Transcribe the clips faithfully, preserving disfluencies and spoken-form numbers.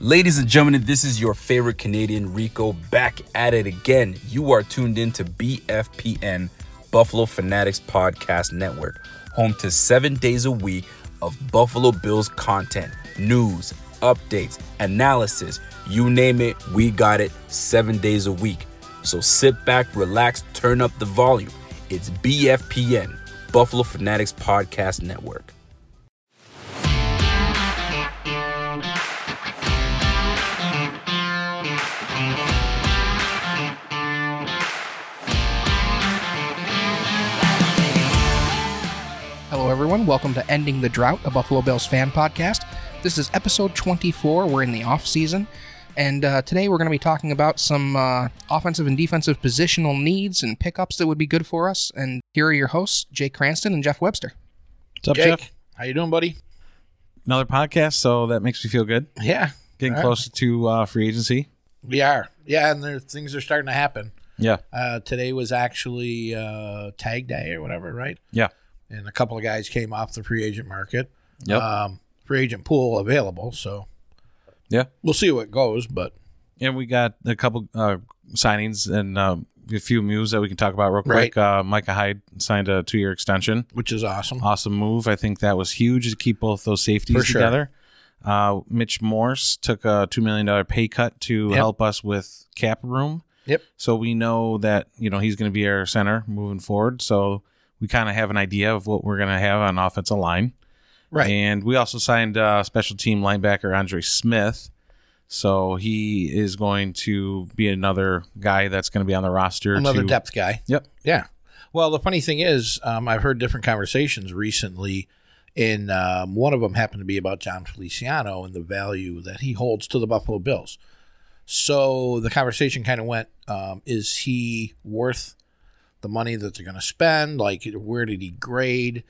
Ladies and gentlemen, this is your favorite Canadian Rico back at it again. You are tuned in to B F P N, Buffalo Fanatics Podcast Network, home to seven days a week of Buffalo Bills content, news, updates, analysis, you name it, we got it, seven days a week. So sit back, relax, turn up the volume. It's B F P N, Buffalo Fanatics Podcast Network. Hello, everyone. Welcome to Ending the Drought, a Buffalo Bills fan podcast. This is episode twenty-four. We're in the off-season, and uh, today we're going to be talking about some uh, offensive and defensive positional needs and pickups that would be good for us. And here are your hosts, Jake Cranston and Jeff Webster. What's up, Jake? Jeff? How you doing, buddy? Another podcast, so that makes me feel good. Yeah. Getting closer right. to uh, free agency. We are. Yeah, and there, things are starting to happen. Yeah. Uh, today was actually uh, tag day or whatever, right? Yeah. And a couple of guys came off the free agent market. Yep. Um, free agent pool available, so yeah, we'll see what goes. But yeah, we got a couple uh, signings and um, a few moves that we can talk about real quick. Right. Uh, Micah Hyde signed a two-year extension, which is awesome. Awesome move. I think that was huge to keep both those safeties For sure. together. Uh, Mitch Morse took a two million dollars pay cut to yep. help us with cap room. Yep. So we know that you know he's going to be our center moving forward. So. We kind of have an idea of what we're going to have on offensive line. Right. And we also signed uh, special team linebacker Andre Smith. So he is going to be another guy that's going to be on the roster. Another to, depth guy. Yep. Yeah. Well, the funny thing is um, I've heard different conversations recently, and um, one of them happened to be about John Feliciano and the value that he holds to the Buffalo Bills. So the conversation kind of went, um, is he worth the money that they're going to spend, like where did he grade?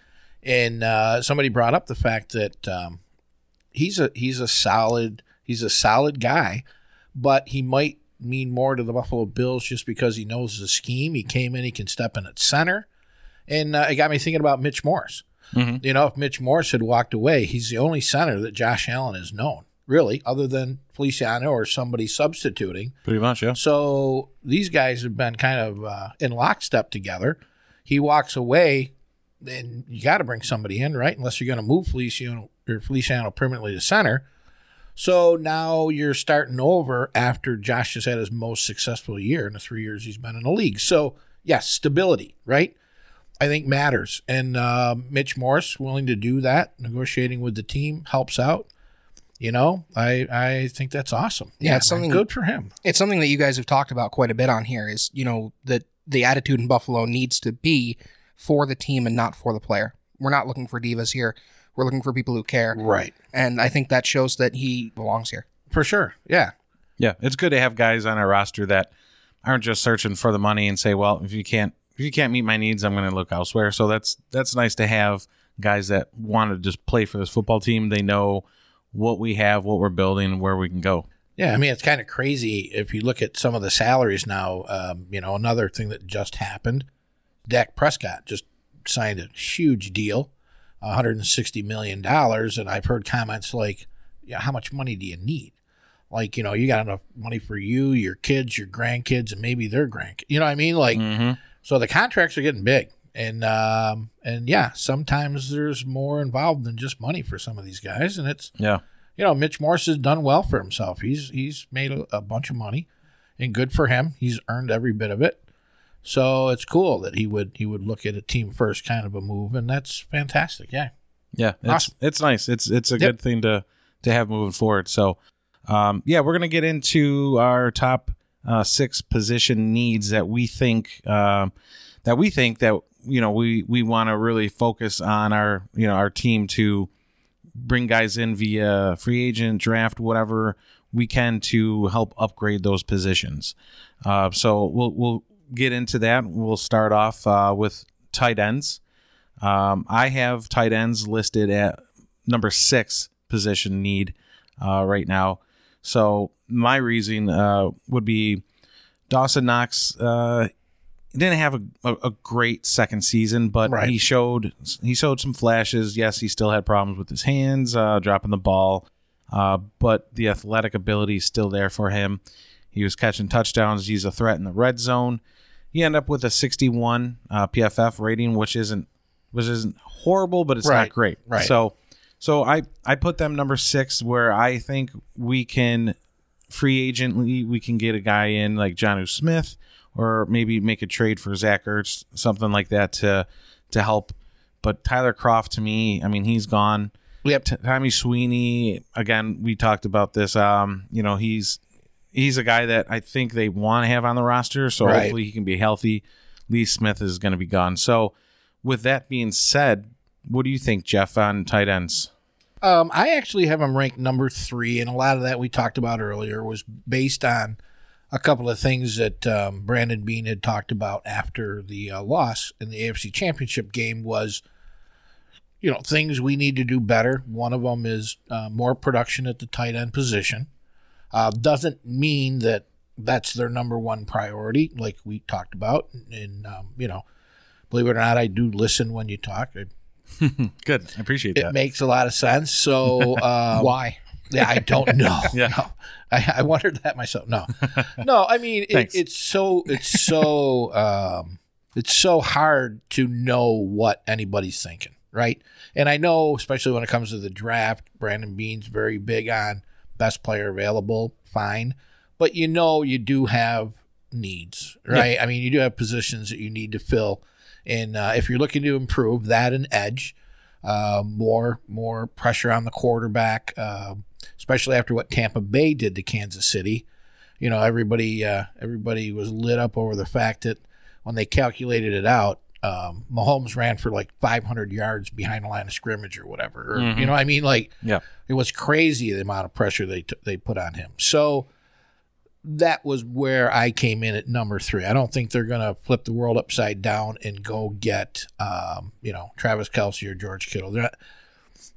And uh, somebody brought up the fact that um, he's a he's a solid he's a solid guy, but he might mean more to the Buffalo Bills just because he knows the scheme. He came in, he can step in at center, and uh, it got me thinking about Mitch Morse. Mm-hmm. You know, if Mitch Morse had walked away, he's the only center that Josh Allen has known, really, other than Feliciano or somebody substituting. Pretty much, yeah. So these guys have been kind of uh, in lockstep together. He walks away, and you got to bring somebody in, right? Unless you're going to move Feliciano, or Feliciano permanently to center. So now you're starting over after Josh has had his most successful year in the three years he's been in the league. So, yes, stability, right? I think matters. And uh, Mitch Morse, willing to do that, negotiating with the team, helps out. You know, I, I think that's awesome. Yeah, yeah, it's something good for him. It's something that you guys have talked about quite a bit on here is, you know, that the attitude in Buffalo needs to be for the team and not for the player. We're not looking for divas here. We're looking for people who care. Right. And I think that shows that he belongs here. For sure. Yeah. Yeah. It's good to have guys on our roster that aren't just searching for the money and say, well, if you can't if you can't meet my needs, I'm going to look elsewhere. So that's that's nice to have guys that want to just play for this football team. They know what we have, what we're building, and where we can go. Yeah, I mean, it's kind of crazy if you look at some of the salaries now. Um, you know, another thing that just happened, Dak Prescott just signed a huge deal, one hundred sixty million dollars, and I've heard comments like, yeah, how much money do you need? Like, you know, you got enough money for you, your kids, your grandkids, and maybe their grandkids. You know what I mean? Like, mm-hmm. So the contracts are getting big. And, um, and yeah, sometimes there's more involved than just money for some of these guys. And it's, yeah, you know, Mitch Morse has done well for himself. He's, he's made a, a bunch of money, and good for him. He's earned every bit of it. So it's cool that he would, he would look at a team first kind of a move. And that's fantastic. Yeah. Yeah. It's, awesome. It's nice. It's, it's a yep. good thing to, to have moving forward. So, um, yeah, we're going to get into our top, uh, six position needs that we think, um, that we think that, you know, we, we want to really focus on our, you know, our team to bring guys in via free agent, draft, whatever we can to help upgrade those positions. Uh, so we'll we'll get into that. We'll start off uh, with tight ends. Um, I have tight ends listed at number six position need uh, right now. So my reason uh, would be Dawson Knox. Uh, Didn't have a, a great second season, but right. he showed he showed some flashes. Yes, he still had problems with his hands, uh, dropping the ball, uh, but the athletic ability is still there for him. He was catching touchdowns. He's a threat in the red zone. He ended up with a sixty-one uh, P F F rating, which isn't which isn't horrible, but it's right. not great. Right. So, so I I put them number six, where I think we can free agently we can get a guy in like Jonnu Smith, or maybe make a trade for Zach Ertz, something like that to to help. But Tyler Croft, to me, I mean, he's gone. We have T- Tommy Sweeney. Again, we talked about this. Um, you know, he's he's a guy that I think they want to have on the roster, so right. hopefully he can be healthy. Lee Smith is going to be gone. So with that being said, what do you think, Jeff, on tight ends? Um, I actually have him ranked number three, and a lot of that we talked about earlier was based on a couple of things that um, Brandon Beane had talked about after the uh, loss in the A F C Championship game was – you know, things we need to do better. One of them is uh, more production at the tight end position. Uh, doesn't mean that that's their number one priority, like we talked about. And, um, you know, believe it or not, I do listen when you talk. I, Good. I appreciate it that. It makes a lot of sense. So um, why? Yeah, I don't know. yeah. no, I, I wondered that myself. No. No, I mean, it, it's so, it's so, um, it's so hard to know what anybody's thinking. Right. And I know, especially when it comes to the draft, Brandon Beane's very big on best player available. Fine. But, you know, you do have needs, right? Yeah. I mean, you do have positions that you need to fill. And uh, if you're looking to improve that and edge, uh, more, more pressure on the quarterback, uh, especially after what Tampa Bay did to Kansas City. You know, everybody, uh, everybody was lit up over the fact that when they calculated it out, Um, Mahomes ran for like five hundred yards behind the line of scrimmage or whatever. Or, mm-hmm. You know what I mean? Like, yeah. It was crazy the amount of pressure they t- they put on him. So that was where I came in at number three. I don't think they're going to flip the world upside down and go get, um, you know, Travis Kelce or George Kittle. They're not,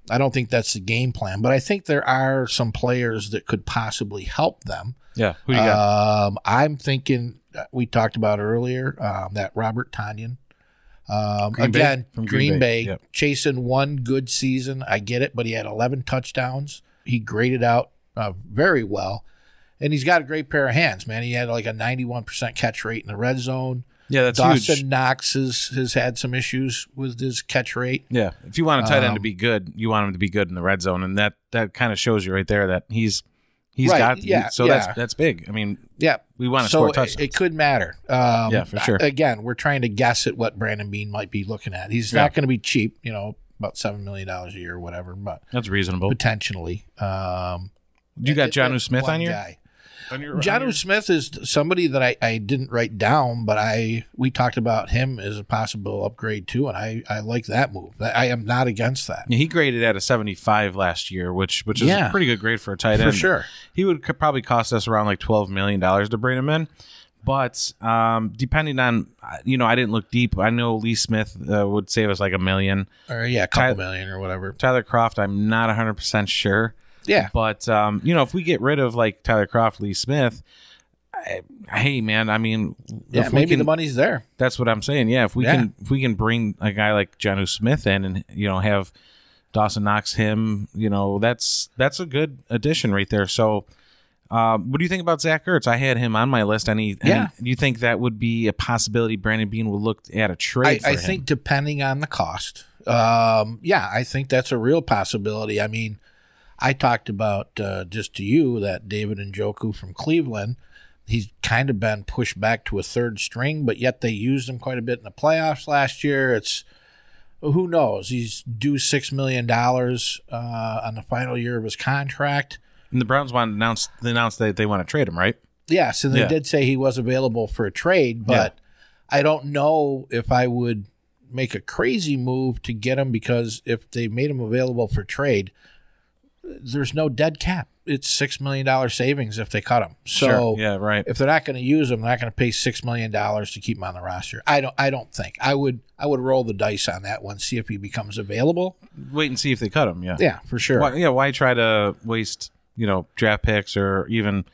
I don't think that's the game plan. But I think there are some players that could possibly help them. Yeah, who do you got? Um, I'm thinking, we talked about earlier, um, that Robert Tonyan. Um, Green again, Bay. Green, Green Bay, Bay yep. chasing one good season. I get it, but he had eleven touchdowns. He graded out uh, very well, and he's got a great pair of hands, man. He had like a ninety-one percent catch rate in the red zone. Yeah, that's Dawson huge. Dawson Knox has, has had some issues with his catch rate. Yeah, if you want a tight end um, to be good, you want him to be good in the red zone, and that, that kind of shows you right there that he's he's right, got yeah, so yeah. that's that's big. I mean, yeah, we want to so score touchdowns. It, it could matter. Um, yeah, for sure. I, again, we're trying to guess at what Brandon Beane might be looking at. He's yeah. not going to be cheap, you know, about seven million dollars a year or whatever. But that's reasonable potentially. Um, you got Jonnu Smith on your guy. On your, Jonnu on your... Smith is somebody that I, I didn't write down, but I we talked about him as a possible upgrade too, and I, I like that move. I am not against that. Yeah, he graded at a seventy-five last year, which which is yeah. a pretty good grade for a tight end. For sure, he would probably cost us around like twelve million dollars to bring him in, but um, depending on you know I didn't look deep. I know Lee Smith uh, would save us like a million, or yeah, a couple Ty- million or whatever. Tyler Croft, I'm not a hundred percent sure. Yeah, but um, you know, if we get rid of like Tyler Croft, Lee Smith, I, hey man, I mean, yeah, maybe can, the money's there. That's what I'm saying. Yeah, if we yeah. can, if we can bring a guy like Jonnu Smith in, and you know, have Dawson Knox him, you know, that's that's a good addition right there. So, uh, what do you think about Zach Ertz? I had him on my list. Any, yeah, do you think that would be a possibility? Brandon Beane would look at a trade. I, for I him? think depending on the cost. Um, yeah, I think that's a real possibility. I mean. I talked about uh, just to you that David Njoku from Cleveland, he's kind of been pushed back to a third string, but yet they used him quite a bit in the playoffs last year. It's who knows? He's due six million dollars uh, on the final year of his contract. And the Browns want to announce, they announced that they want to trade him, right? Yes, and they yeah. did say he was available for a trade, but yeah. I don't know if I would make a crazy move to get him because if they made him available for trade – there's no dead cap. It's six million dollars savings if they cut him. So sure. yeah, right. If they're not going to use him, they're not going to pay six million dollars to keep him on the roster. I don't I don't think. I would I would roll the dice on that one, see if he becomes available. Wait and see if they cut him, yeah. Yeah, for sure. Why, yeah, why try to waste, you know, draft picks or even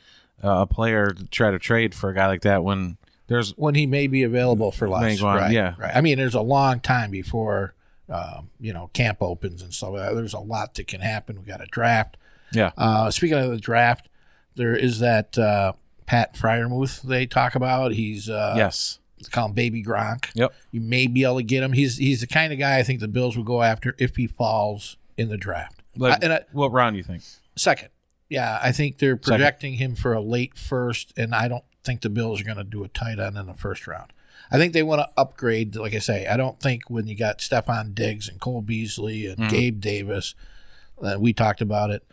uh, a player to try to trade for a guy like that when there's when he may be available for less, right? Yeah. Right. I mean, there's a long time before Um, you know, camp opens and stuff. There's a lot that can happen. We got a draft. Yeah. Uh, speaking of the draft, there is that uh, Pat Fryermuth they talk about. He's uh, yes. They call him Baby Gronk. Yep. You may be able to get him. He's he's the kind of guy I think the Bills will go after if he falls in the draft. Like, I, and I, what round do you think? Second. Yeah, I think they're projecting second. him for a late first, and I don't think the Bills are going to do a tight end in the first round. I think they want to upgrade, like I say. I don't think when you got Stephon Diggs and Cole Beasley and mm. Gabe Davis, uh, we talked about it.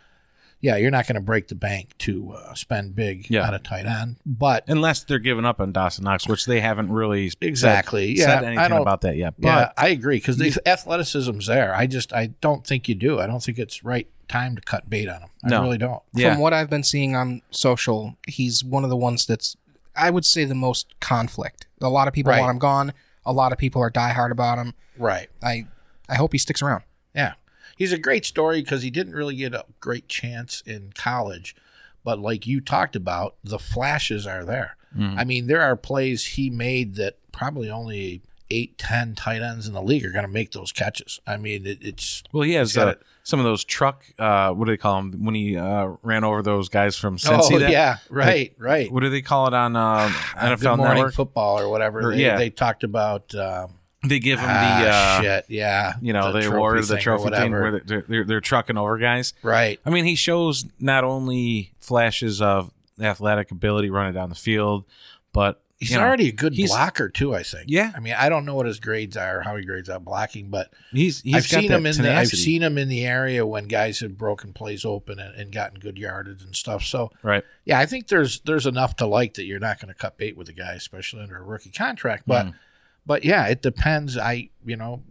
Yeah, you're not going to break the bank to uh, spend big yeah. on a tight end, but unless they're giving up on Dawson Knox, which they haven't really exactly said, yeah, said anything about that yet. But yeah, I agree because the athleticism's there. I just I don't think you do. I don't think it's right time to cut bait on him. I no. really don't. Yeah. From what I've been seeing on social, he's one of the ones that's I would say the most conflict. A lot of people right. want him gone. A lot of people are diehard about him. Right. I I hope he sticks around. Yeah. He's a great story because he didn't really get a great chance in college. But like you talked about, the flashes are there. Mm. I mean, there are plays he made that probably only eight, ten tight ends in the league are going to make those catches. I mean, it, it's... Well, he has uh, some of those truck... Uh, what do they call them? When he uh, ran over those guys from Cincy. Oh, that, yeah. Right, like, right. What do they call it on uh, N F L Good Morning Network? Football or whatever. Or, they, yeah. they talked about... Um, They give them ah, the uh, shit, yeah. You know, the they awarded the trophy thing where they're, they're they're trucking over guys, right? I mean, he shows not only flashes of athletic ability running down the field, but he's already know, a good blocker too. I think, yeah. I mean, I don't know what his grades are, how he grades out blocking, but he's, he's I've got seen that him in the, I've seen him in the area when guys have broken plays open and, and gotten good yardage and stuff. So, right, yeah, I think there's there's enough to like that you're not going to cut bait with a guy, especially under a rookie contract, but. Mm. But, yeah, it depends. I, you know,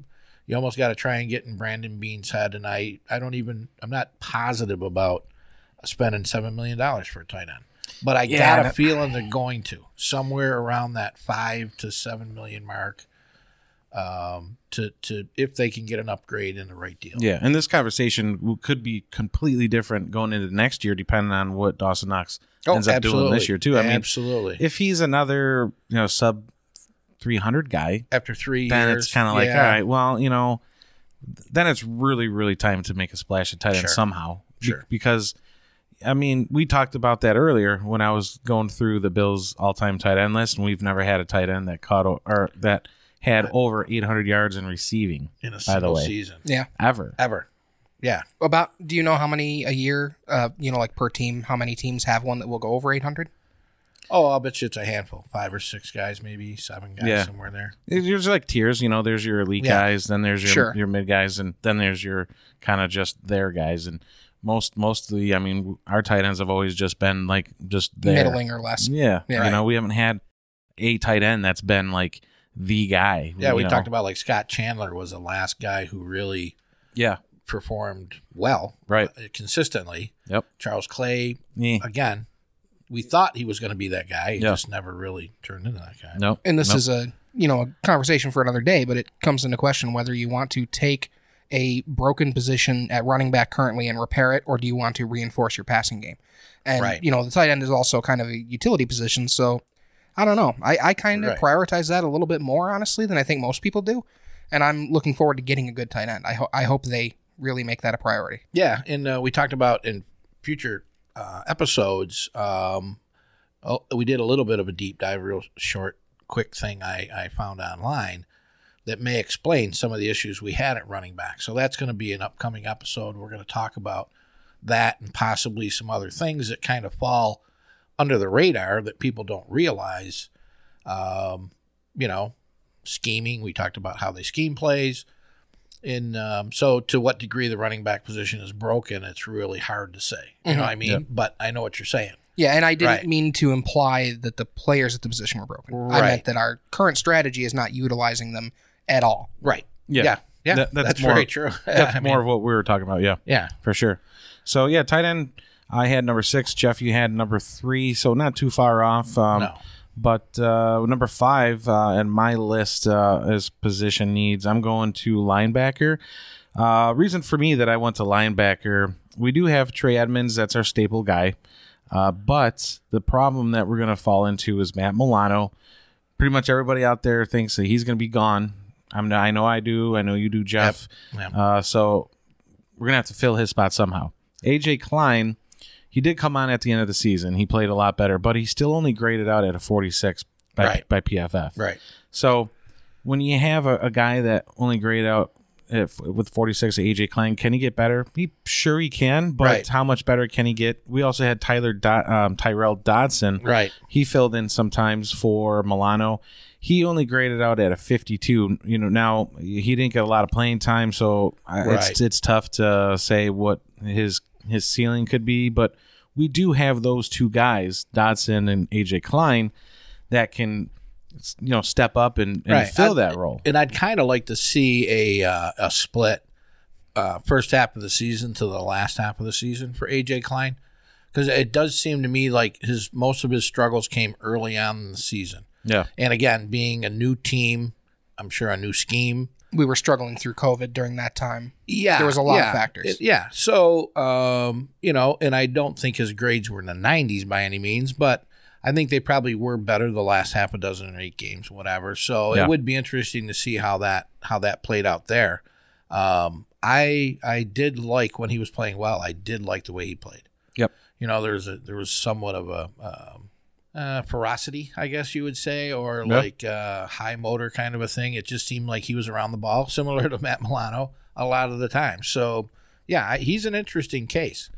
you almost got to try and get in Brandon Beane's head. And I, I don't even, I'm not positive about spending seven million dollars for a tight end. But I yeah, got a feeling they're going to somewhere around that five to seven million mark um, to, to if they can get an upgrade in the right deal. Yeah. And this conversation could be completely different going into next year, depending on what Dawson Knox oh, ends up absolutely. doing this year, too. I mean, absolutely. If he's another, you know, sub three hundred guy after three then years. It's kind of like, yeah. all right, well, you know, then it's really, really time to make a splash at tight end sure. somehow. Sure. Be- because, I mean, we talked about that earlier when I was going through the Bills' all-time tight end list, and we've never had a tight end that caught o- or that had but, over eight hundred yards in receiving in a single by the way. season. Yeah, ever, ever. Yeah. About. Do you know how many a year? Uh, you know, like per team, how many teams have one that will go over eight hundred? Oh, I'll bet you it's a handful. Five or six guys, maybe seven guys, yeah. somewhere there. There's like tiers, you know, there's your elite yeah. guys, then there's your sure. your mid guys, and then there's your kind of just their guys. And most, mostly, I mean, our tight ends have always just been like just there. Middling or less. Yeah. yeah. You right. know, we haven't had a tight end that's been like the guy. Yeah, we know. talked about like Scott Chandler was the last guy who really yeah. performed well, right? Uh, consistently. Yep. Charles Clay, yeah. again. We thought he was going to be that guy. He yeah. just never really turned into that guy. No, nope. And this nope. is a you know a conversation for another day, but it comes into question whether you want to take a broken position at running back currently and repair it, or do you want to reinforce your passing game? And right. you know the tight end is also kind of a utility position, so I don't know. I, I kind of right. prioritize that a little bit more honestly than I think most people do, and I'm looking forward to getting a good tight end. I ho- I hope they really make that a priority. Yeah, and uh, we talked about in future. Uh, episodes, um, oh, we did a little bit of a deep dive, real short, quick thing I, I found online that may explain some of the issues we had at running back. So that's going to be an upcoming episode. We're going to talk about that and possibly some other things that kind of fall under the radar that people don't realize. Um, you know, scheming. We talked about how they scheme plays. And um, so to what degree the running back position is broken, it's really hard to say. You mm-hmm. know what I mean? Yep. But I know what you're saying. Yeah, and I didn't right. mean to imply that the players at the position were broken. Right. I meant that our current strategy is not utilizing them at all. Right. Yeah. Yeah. yeah. That, that's that's more, very true. That's I mean, more of what we were talking about. Yeah. Yeah. For sure. So, yeah, tight end, I had number six. Jeff, you had number three. So not too far off. Um, no. But uh, number five uh, in my list uh, is position needs. I'm going to linebacker. Uh, reason for me that I went to linebacker, we do have Trey Edmonds. That's our staple guy. Uh, but the problem that we're going to fall into is Matt Milano. Pretty much everybody out there thinks that he's going to be gone. I'm not, I know I do. I know you do, Jeff. Yep. Yep. Uh, so we're going to have to fill his spot somehow. A J Klein, he did come on at the end of the season. He played a lot better, but he still only graded out at a forty-six by, right. by P F F. Right. So when you have a, a guy that only graded out If, with forty-six, A J Klein, can he get better? He sure he can, but right. how much better can he get? We also had Tyler Do- um, Tyrell Dodson. Right, he filled in sometimes for Milano. He only graded out at a fifty-two. You know, now he didn't get a lot of playing time, so I, right. it's it's tough to say what his his ceiling could be. But we do have those two guys, Dodson and A J Klein, that can. You know, step up and, and right. fill I'd, that role. And I'd kind of like to see a uh, a split uh, first half of the season to the last half of the season for A J Klein, because it does seem to me like his most of his struggles came early on in the season. Yeah, and again, being a new team, I'm sure a new scheme. We were struggling through COVID during that time. Yeah, there was a lot yeah, of factors. It, yeah, so um, you know, and I don't think his grades were in the nineties by any means, but. I think they probably were better the last half a dozen or eight games, whatever. So yeah. it would be interesting to see how that how that played out there. Um, I I did like when he was playing well. I did like the way he played. Yep. You know, there's a, there was somewhat of a um, uh, ferocity, I guess you would say, or yep. like uh, high motor kind of a thing. It just seemed like he was around the ball, similar to Matt Milano a lot of the time. So yeah, he's an interesting case.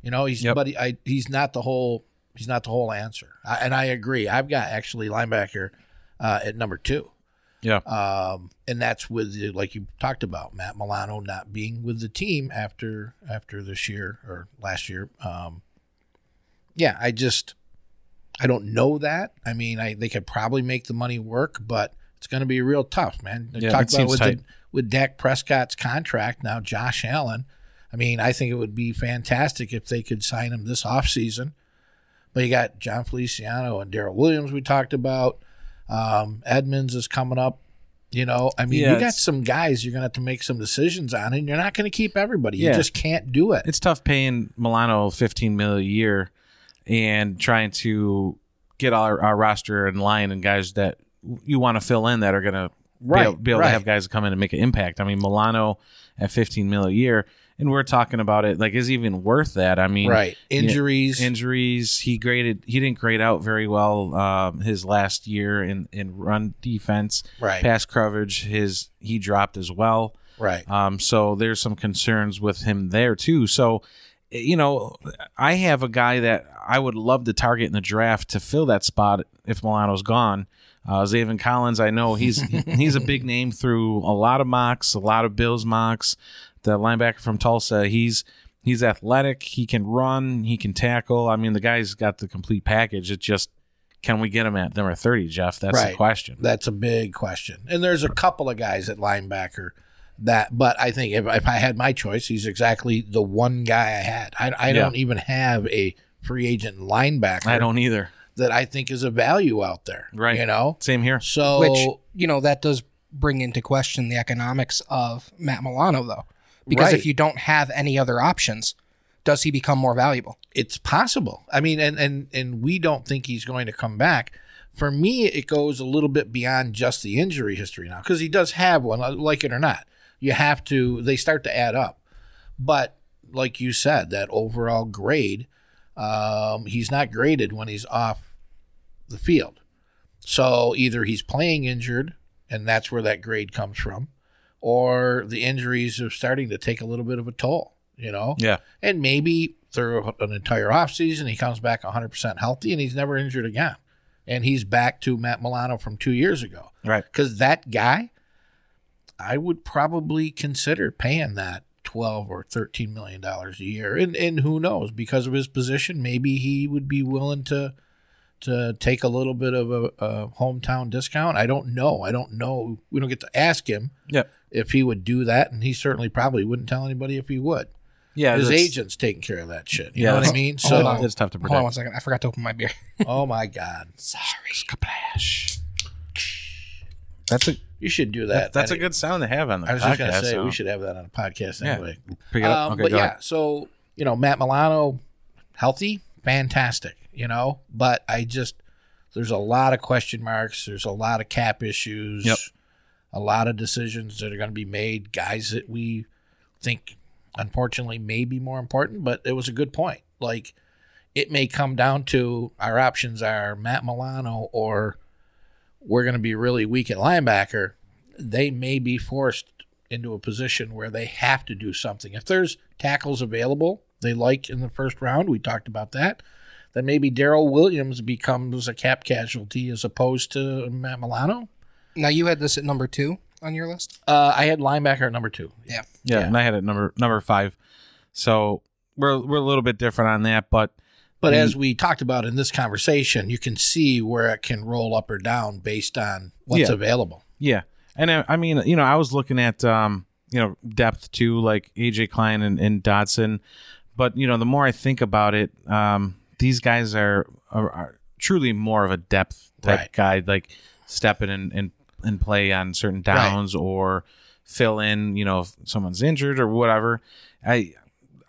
You know, he's yep. but he, I, he's not the whole. He's not the whole answer. I, and I agree. I've got actually linebacker uh, at number two. Yeah. Um, and that's with, the, like you talked about, Matt Milano not being with the team after after this year or last year. Um, yeah, I just, I don't know that. I mean, I they could probably make the money work, but it's going to be real tough, man. Yeah, talked about with, the, with Dak Prescott's contract, now Josh Allen. I mean, I think it would be fantastic if they could sign him this offseason. But you got John Feliciano and Daryl Williams we talked about. Um, Edmonds is coming up. You know, I mean, yeah, you got some guys you're going to have to make some decisions on, and you're not going to keep everybody. Yeah. You just can't do it. It's tough paying Milano fifteen million dollars a year and trying to get our, our roster in line and guys that you want to fill in that are going to right, be able, be able right. to have guys come in and make an impact. I mean, Milano at fifteen million dollars a year. And we're talking about it like, is it even worth that? I mean, right. Injuries. You know, injuries. He graded. He didn't grade out very well um, his last year in, in run defense. Right. Pass coverage, his he dropped as well. Right. Um. So there's some concerns with him there, too. So, you know, I have a guy that I would love to target in the draft to fill that spot if Milano's gone. Uh, Zaven Collins, I know he's he's a big name through a lot of mocks, a lot of Bills mocks. The linebacker from Tulsa, he's he's athletic. He can run. He can tackle. I mean, the guy's got the complete package. It's just, can we get him at number thirty, Jeff? That's right. the question. That's a big question. And there's a couple of guys at linebacker that, but I think if, if I had my choice, he's exactly the one guy I had. I, I yeah. don't even have a free agent linebacker. I don't either. That I think is a value out there. Right. You know? Same here. So, which, you know, that does bring into question the economics of Matt Milano, though. Because right. if you don't have any other options, does he become more valuable? It's possible. I mean, and, and and we don't think he's going to come back. For me, it goes a little bit beyond just the injury history now, because he does have one, like it or not. You have to, they start to add up. But like you said, that overall grade, um, he's not graded when he's off the field. So either he's playing injured, and that's where that grade comes from, or the injuries are starting to take a little bit of a toll, you know? Yeah. And maybe through an entire offseason, he comes back one hundred percent healthy and he's never injured again. And he's back to Matt Milano from two years ago. Right. Because that guy, I would probably consider paying that twelve or thirteen million dollars a year. And and who knows, because of his position, maybe he would be willing to to take a little bit of a, a hometown discount. I don't know. I don't know. We don't get to ask him yeah. if he would do that, and he certainly probably wouldn't tell anybody if he would. Yeah, his agent's taking care of that shit. You yeah, know what I mean? So on, it's tough to predict. Hold on one second. I forgot to open my beer. Oh, my God. Sorry. Splash. That's a, you should do that. That's anyway. a good sound to have on the podcast. I was podcast, just going to say, so. we should have that on a podcast anyway. Yeah. Pick it up. Um, okay, but, yeah, ahead. so, you know, Matt Milano, healthy, fantastic. You know, but I just, there's a lot of question marks. There's a lot of cap issues, yep. a lot of decisions that are going to be made. Guys that we think unfortunately may be more important, but it was a good point. Like, it may come down to our options are Matt Milano or we're going to be really weak at linebacker. They may be forced into a position where they have to do something. If there's tackles available they like in the first round, we talked about that, then maybe Daryl Williams becomes a cap casualty as opposed to Matt Milano. Now, you had this at number two on your list? Uh, I had linebacker at number two. Yeah. yeah. Yeah, and I had it number number five. So we're we're a little bit different on that, but... But as we talked about in this conversation, you can see where it can roll up or down based on what's yeah. available. Yeah. And I, I mean, you know, I was looking at, um, you know, depth too, like A J Klein and, and Dodson. But, you know, the more I think about it, um, these guys are, are, are truly more of a depth type right. guy, like step in and, and, and play on certain downs right. or fill in, you know, if someone's injured or whatever. I,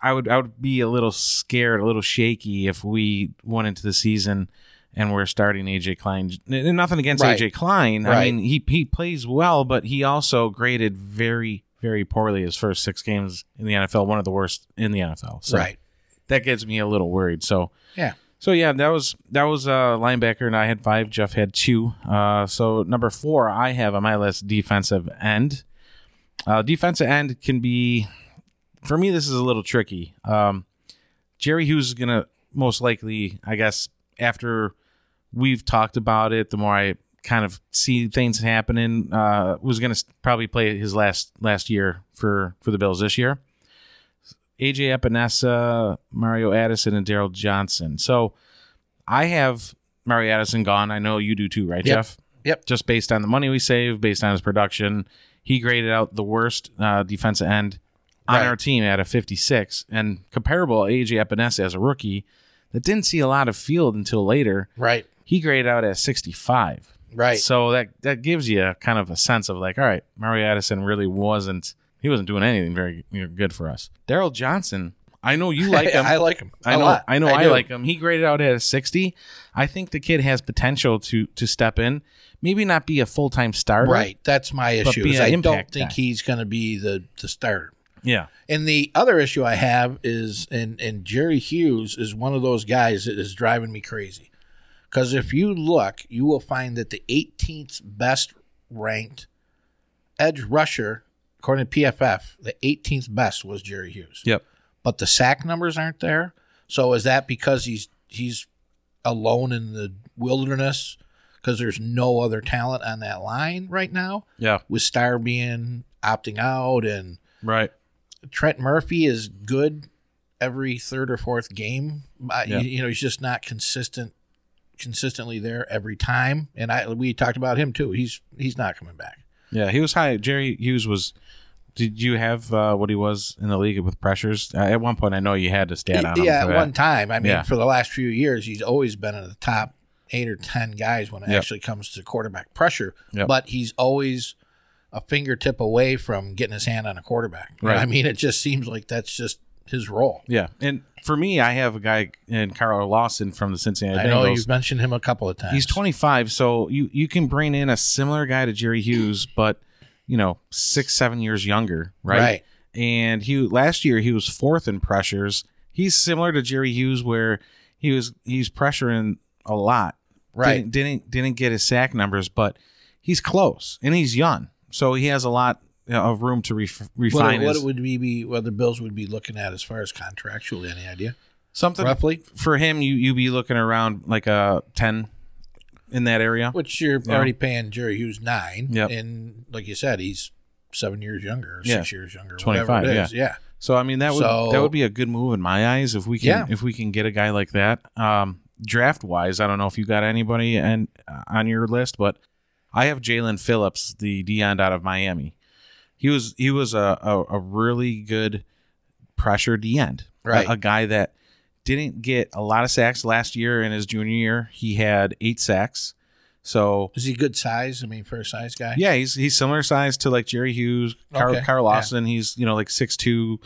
I would I would be a little scared, a little shaky if we went into the season and we're starting A J Klein. Nothing against right. A J Klein. Right. I mean, he he plays well, but he also graded very, very poorly his first six games in the N F L, one of the worst in the N F L. So right. that gets me a little worried. So yeah. So yeah, that was that was a linebacker, and I had five. Jeff had two. Uh, so number four, I have on my list defensive end. Uh, defensive end can be. For me, this is a little tricky. Um, Jerry Hughes is going to most likely, I guess, after we've talked about it, the more I kind of see things happening, uh, was going to probably play his last last year for, for the Bills this year. A J Epenesa, Mario Addison, and Daryl Johnson. So I have Mario Addison gone. I know you do too, right, yep. Jeff? Yep. Just based on the money we save, based on his production, he graded out the worst uh, defensive end on right. our team at a fifty-six, and comparable A J Epenesa as a rookie that didn't see a lot of field until later. Right. He graded out at sixty-five. Right. So that, that gives you a kind of a sense of like, all right, Mario Addison really wasn't, he wasn't doing anything very you know, good for us. Daryl Johnson, I know you like him. I like him. I know, I know I, I like him. He graded out at a sixty. I think the kid has potential to to step in, maybe not be a full-time starter. Right. That's my issue. Is I don't think guy. he's going to be the, the starter. Yeah. And the other issue I have is, and, and Jerry Hughes is one of those guys that is driving me crazy. Because if you look, you will find that the eighteenth best ranked edge rusher, according to P F F, the eighteenth best was Jerry Hughes. Yep. But the sack numbers aren't there. So is that because he's he's alone in the wilderness because there's no other talent on that line right now? Yeah. With Star being opting out and right. Trent Murphy is good every third or fourth game. Uh, yeah. you, you know, he's just not consistent, consistently there every time. And I we talked about him too. He's he's not coming back. Yeah, he was high. Jerry Hughes was. Did you have uh, what he was in the league with pressures? Uh, at one point, I know you had to stand on him. Yeah, at one time. I mean, yeah. for the last few years, he's always been in the top eight or ten guys when it yep. actually comes to quarterback pressure. Yep. But he's always a fingertip away from getting his hand on a quarterback. Right. I mean, it just seems like that's just his role. Yeah. And for me, I have a guy in Carl Lawson from the Cincinnati Bengals. I know you've mentioned him a couple of times. He's twenty-five, so you, you can bring in a similar guy to Jerry Hughes, but, you know, six, seven years younger, right? Right. And he last year, he was fourth in pressures. He's similar to Jerry Hughes where he was he's pressuring a lot. Right. Didn't, didn't, didn't get his sack numbers, but he's close, and he's young. So he has a lot of room to ref- refine. What, what his, would we be? What the Bills would be looking at as far as contractually? Any idea? Something roughly for him, you you be looking around like a ten in that area. Which you're yeah. already paying Jerry Hughes nine, yep. and like you said, he's seven years younger, or yeah. six years younger, twenty-five. It is. Yeah. yeah. So I mean, that would so, that would be a good move in my eyes if we can yeah. if we can get a guy like that. Um, draft wise, I don't know if you got anybody and uh, on your list, but. I have Jaelan Phillips, the D-end out of Miami. He was he was a, a, a really good pressure D-end, right? A, a guy that didn't get a lot of sacks last year. In his junior year, he had eight sacks. So is he good size? I mean, for a size guy, yeah, he's he's similar size to like Jerry Hughes, Carl, okay. Carl Lawson. Yeah. He's you know like six two,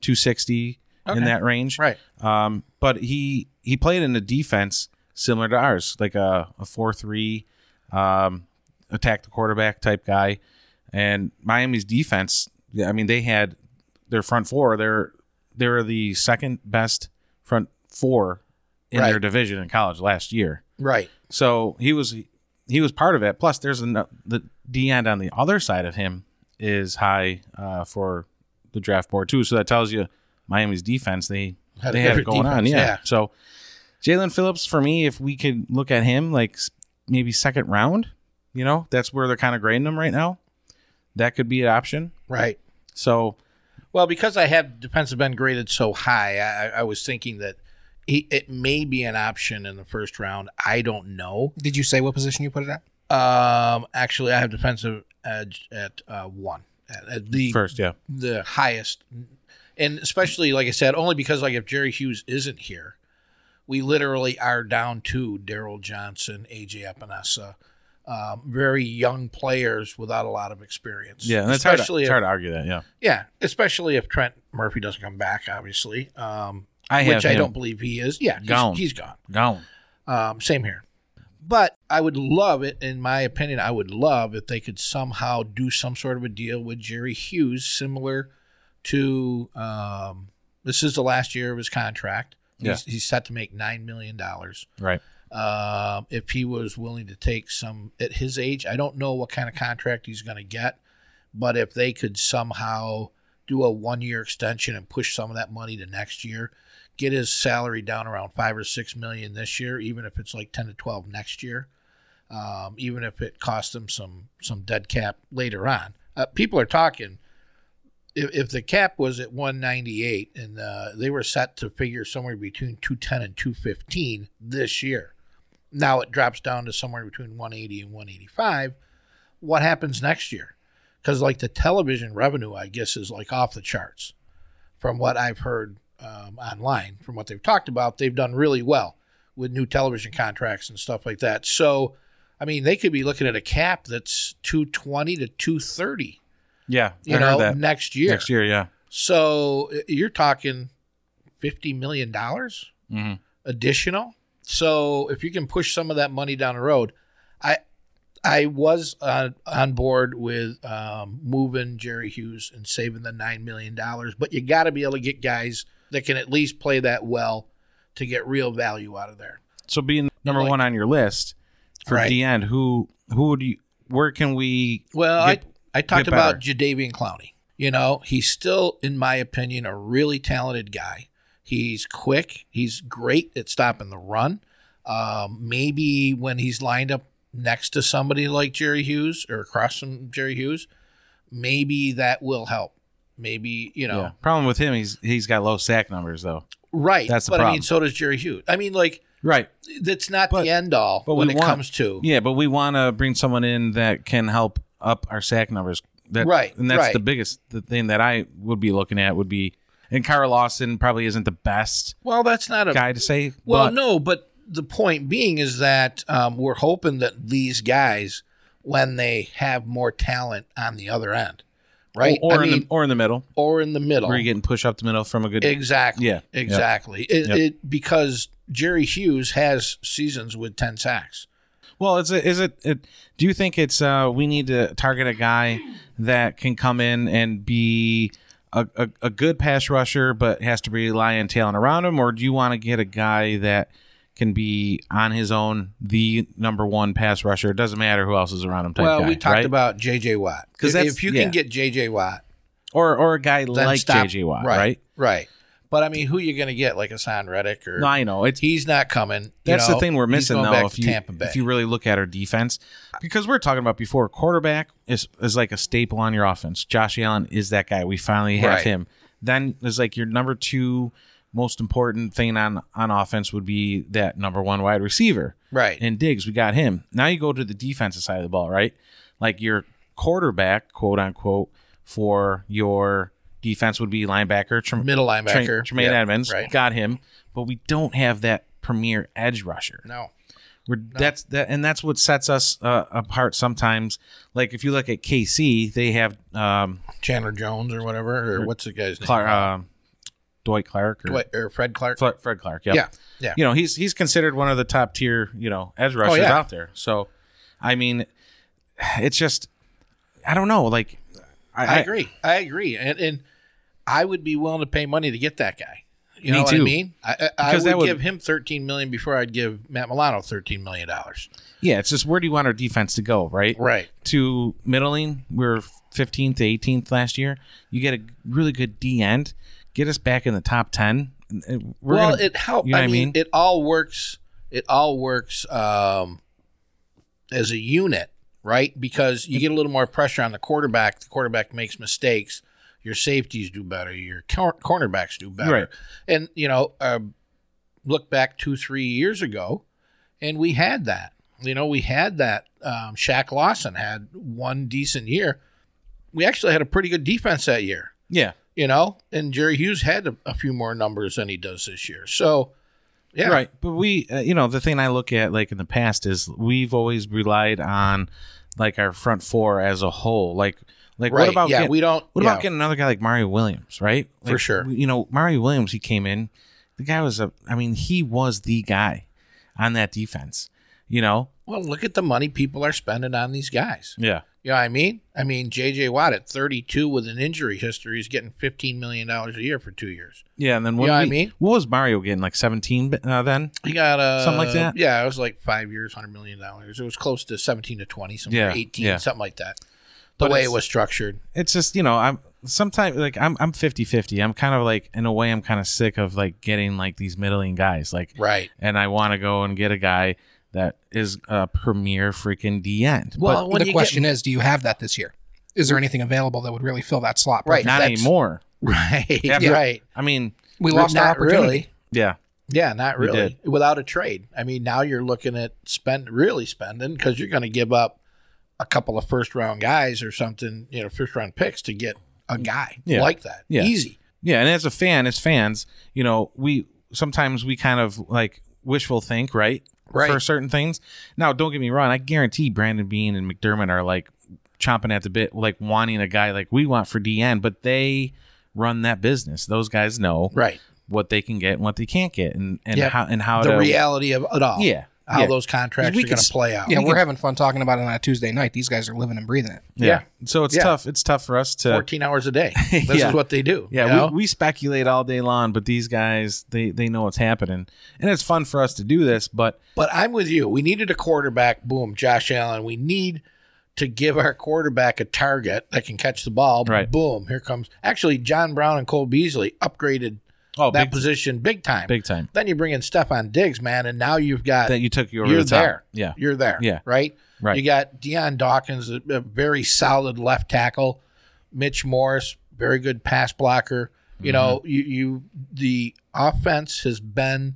two sixty okay. in that range, right? Um, but he he played in a defense similar to ours, like a a four three. Um, attack the quarterback type guy. And Miami's defense, I mean, they had their front four. They're they're the second best front four in right. their division in college last year. Right. So he was he was part of it. Plus, there's an, the D end on the other side of him is high uh, for the draft board too. So that tells you Miami's defense they had they had it going defense, on. Yeah. yeah. So Jaelan Phillips for me, if we could look at him like maybe second round, you know, that's where they're kind of grading him right now. That could be an option. Right. So, well, because I have defensive end graded so high, I, I was thinking that he, it may be an option in the first round. I don't know. Did you say what position you put it at? Um, actually, I have defensive edge at uh, one. At, at the first, yeah. The highest. And especially, like I said, only because like if Jerry Hughes isn't here, we literally are down to Daryl Johnson, A J. Epenesa. Um, very young players without a lot of experience. Yeah, and it's, hard to, it's if, hard to argue that, yeah. Yeah, especially if Trent Murphy doesn't come back, obviously, um, I have which I don't believe he is. Yeah, gone. He's, he's gone. Gone. Um, same here. But I would love it, in my opinion, I would love if they could somehow do some sort of a deal with Jerry Hughes, similar to um, this is the last year of his contract. Yeah. He's, he's set to make nine million dollars. Right. Uh, if he was willing to take some at his age, I don't know what kind of contract he's going to get, but if they could somehow do a one-year extension and push some of that money to next year, get his salary down around five or six million this year, even if it's like ten to twelve next year, um, even if it costs him some some dead cap later on. Uh, people are talking if, if the cap was at one ninety-eight and uh, they were set to figure somewhere between two ten and two fifteen this year. Now it drops down to somewhere between one eighty and one eighty-five. What happens next year? Because like the television revenue, I guess, is like off the charts. From what I've heard um, online, from what they've talked about, they've done really well with new television contracts and stuff like that. So, I mean, they could be looking at a cap that's two twenty to two thirty. Yeah, you I know, heard that. next year. Next year, yeah. So you're talking fifty million dollars mm-hmm. additional. So if you can push some of that money down the road, I I was uh, on board with um, moving Jerry Hughes and saving the nine million dollars, but you got to be able to get guys that can at least play that well to get real value out of there. So being number like, one on your list for right. the end, who who would you, where can we Well, get, I, I talked about Jadeveon Clowney. You know, he's still, in my opinion, a really talented guy. He's quick. He's great at stopping the run. Um, maybe when he's lined up next to somebody like Jerry Hughes or across from Jerry Hughes, maybe that will help. Maybe, you know. Yeah. Problem with him, he's he's got low sack numbers, though. Right. That's the but, problem. But, I mean, so does Jerry Hughes. I mean, like, right. that's not but, the end all when it want, comes to. Yeah, but we want to bring someone in that can help up our sack numbers. That, right. And that's right. the biggest the thing that I would be looking at would be. And Carl Lawson probably isn't the best well, that's not a, guy to say. Well, but. no, but the point being is that um, we're hoping that these guys, when they have more talent on the other end, right? Or, or, I in, mean, the, or in the middle. Or in the middle. Where you're getting pushed up the middle from a good... Exactly. Yeah. Exactly. Yep. It, yep. It, because Jerry Hughes has seasons with ten sacks. Well, is it, is it, it do you think it's uh, we need to target a guy that can come in and be... A, a a good pass rusher, but has to rely on tailing around him, or do you want to get a guy that can be on his own, the number one pass rusher? It doesn't matter who else is around him. Type well, guy, we talked right? about J J. Watt. Because if, if you yeah. can get J J. Watt, or or a guy like J J. Watt, right, right? Right. But I mean, who are you going to get? Like Hassan Reddick? Or no, I know it's, he's not coming. That's you know, the thing we're missing though. If you if you really look at our defense, because we're talking about before, quarterback is is like a staple on your offense. Josh Allen is that guy. We finally have right. him. Then there's like your number two most important thing on on offense would be that number one wide receiver, right? And Diggs, we got him. Now you go to the defensive side of the ball, right? Like your quarterback, quote unquote, for your defense would be linebacker, Trem- middle linebacker, Tre- Tremaine yep, Edmonds. Right. Got him, but we don't have that premier edge rusher. No, we're no. that's that, and that's what sets us uh, apart sometimes. Like if you look at K C, they have um, Chandler Jones or whatever, or, or what's the guy's name? Clark, uh, Dwight Clark or, Dwight, or Fred Clark. Fla- Fred Clark, yep. yeah, yeah. You know, he's he's considered one of the top tier, you know, edge rushers oh, yeah. out there. So, I mean, it's just I don't know. Like I, I, I agree, I agree, and and. I would be willing to pay money to get that guy. You Me know too. What I mean? I, I, I would, would give him thirteen million dollars before I'd give Matt Milano thirteen million dollars. Yeah, it's just where do you want our defense to go, right? Right. To middling, we were fifteenth to eighteenth last year. You get a really good D end. Get us back in the top ten. We're well, gonna, it helped. You know I mean, mean, it all works. It all works um, as a unit, right? Because you get a little more pressure on the quarterback. The quarterback makes mistakes. Your safeties do better. Your cor- cornerbacks do better. Right. And, you know, uh, look back two, three years ago, and we had that. You know, we had that. Um, Shaq Lawson had one decent year. We actually had a pretty good defense that year. Yeah. You know, and Jerry Hughes had a, a few more numbers than he does this year. So, yeah. Right. But we, uh, you know, the thing I look at, like, in the past is we've always relied on, like, our front four as a whole. Like, Like right. what about yeah, getting, we don't, what yeah. about getting another guy like Mario Williams, right? Like, for sure. You know, Mario Williams, he came in. The guy was a I mean, he was the guy on that defense. You know? Well, look at the money people are spending on these guys. Yeah. You know what I mean? I mean, J J. Watt at thirty-two with an injury history is getting fifteen million dollars a year for two years. Yeah, and then what, you know we, what I mean? What was Mario getting, like seventeen uh, then? He got uh, something like that? Yeah, it was like five years, one hundred million dollars. It was close to seventeen to twenty, somewhere yeah, eighteen, yeah. something like that. The but way it was structured. It's just, you know, I'm sometimes like I'm I'm fifty-fifty. I'm kind of like, in a way, I'm kind of sick of like getting like these middling guys. Like, right. And I want to go and get a guy that is a premier freaking D end. Well, but the question get, is, do you have that this year? Is there anything available that would really fill that slot? Right. Not anymore. Right. After, right. I mean, we lost our opportunity. Really. Yeah. Yeah, not really. Without a trade. I mean, now you're looking at spend really spending because you're going to give up a couple of first round guys or something, you know, first round picks to get a guy yeah. like that. Yeah. Easy. Yeah. And as a fan, as fans, you know, we sometimes we kind of like wishful think, right? Right. For certain things. Now, don't get me wrong. I guarantee Brandon Beane and McDermott are like chomping at the bit, like wanting a guy like we want for D N, but they run that business. Those guys know right. what they can get and what they can't get and, and yep. how, and how the to, reality of it all. Yeah. How yeah. those contracts are going to play out. Yeah, we we're can, having fun talking about it on a Tuesday night. These guys are living and breathing it. Yeah. yeah. So it's yeah. tough. It's tough for us to... fourteen hours a day. This yeah. is what they do. Yeah, we, we speculate all day long, but these guys, they, they know what's happening. And it's fun for us to do this, but... But I'm with you. We needed a quarterback. Boom, Josh Allen. We need to give our quarterback a target that can catch the ball. Right. Boom, here comes... Actually, John Brown and Cole Beasley upgraded... Oh, that big, position, big time, big time. Then you bring in Stephon Diggs, man, and now you've got that you took your you're the there, yeah, you're there, yeah, right, right. You got Deion Dawkins, a, a very solid left tackle, Mitch Morse, very good pass blocker. You mm-hmm. know, you you the offense has been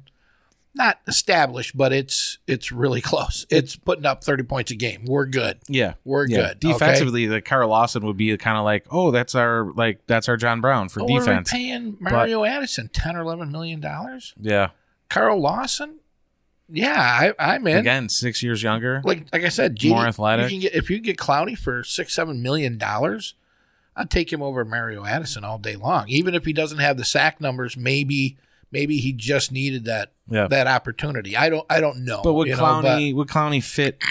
not established, but it's it's really close. It's putting up thirty points a game. We're good, yeah, we're yeah. good. Defensively, okay? The Carl Lawson would be kind of like, oh, that's our like that's our John Brown for oh, defense. We're paying Mario but, Addison ten or eleven million dollars. Yeah, Carl Lawson. Yeah, I, I'm in again. Six years younger. Like like I said, G D, more athletic. You can get, if you get Clowney for six seven million dollars, I'd take him over Mario Addison all day long. Even if he doesn't have the sack numbers, maybe. Maybe he just needed that yeah. that opportunity. I don't I don't know. But would Clowney know, but, would Clowney fit?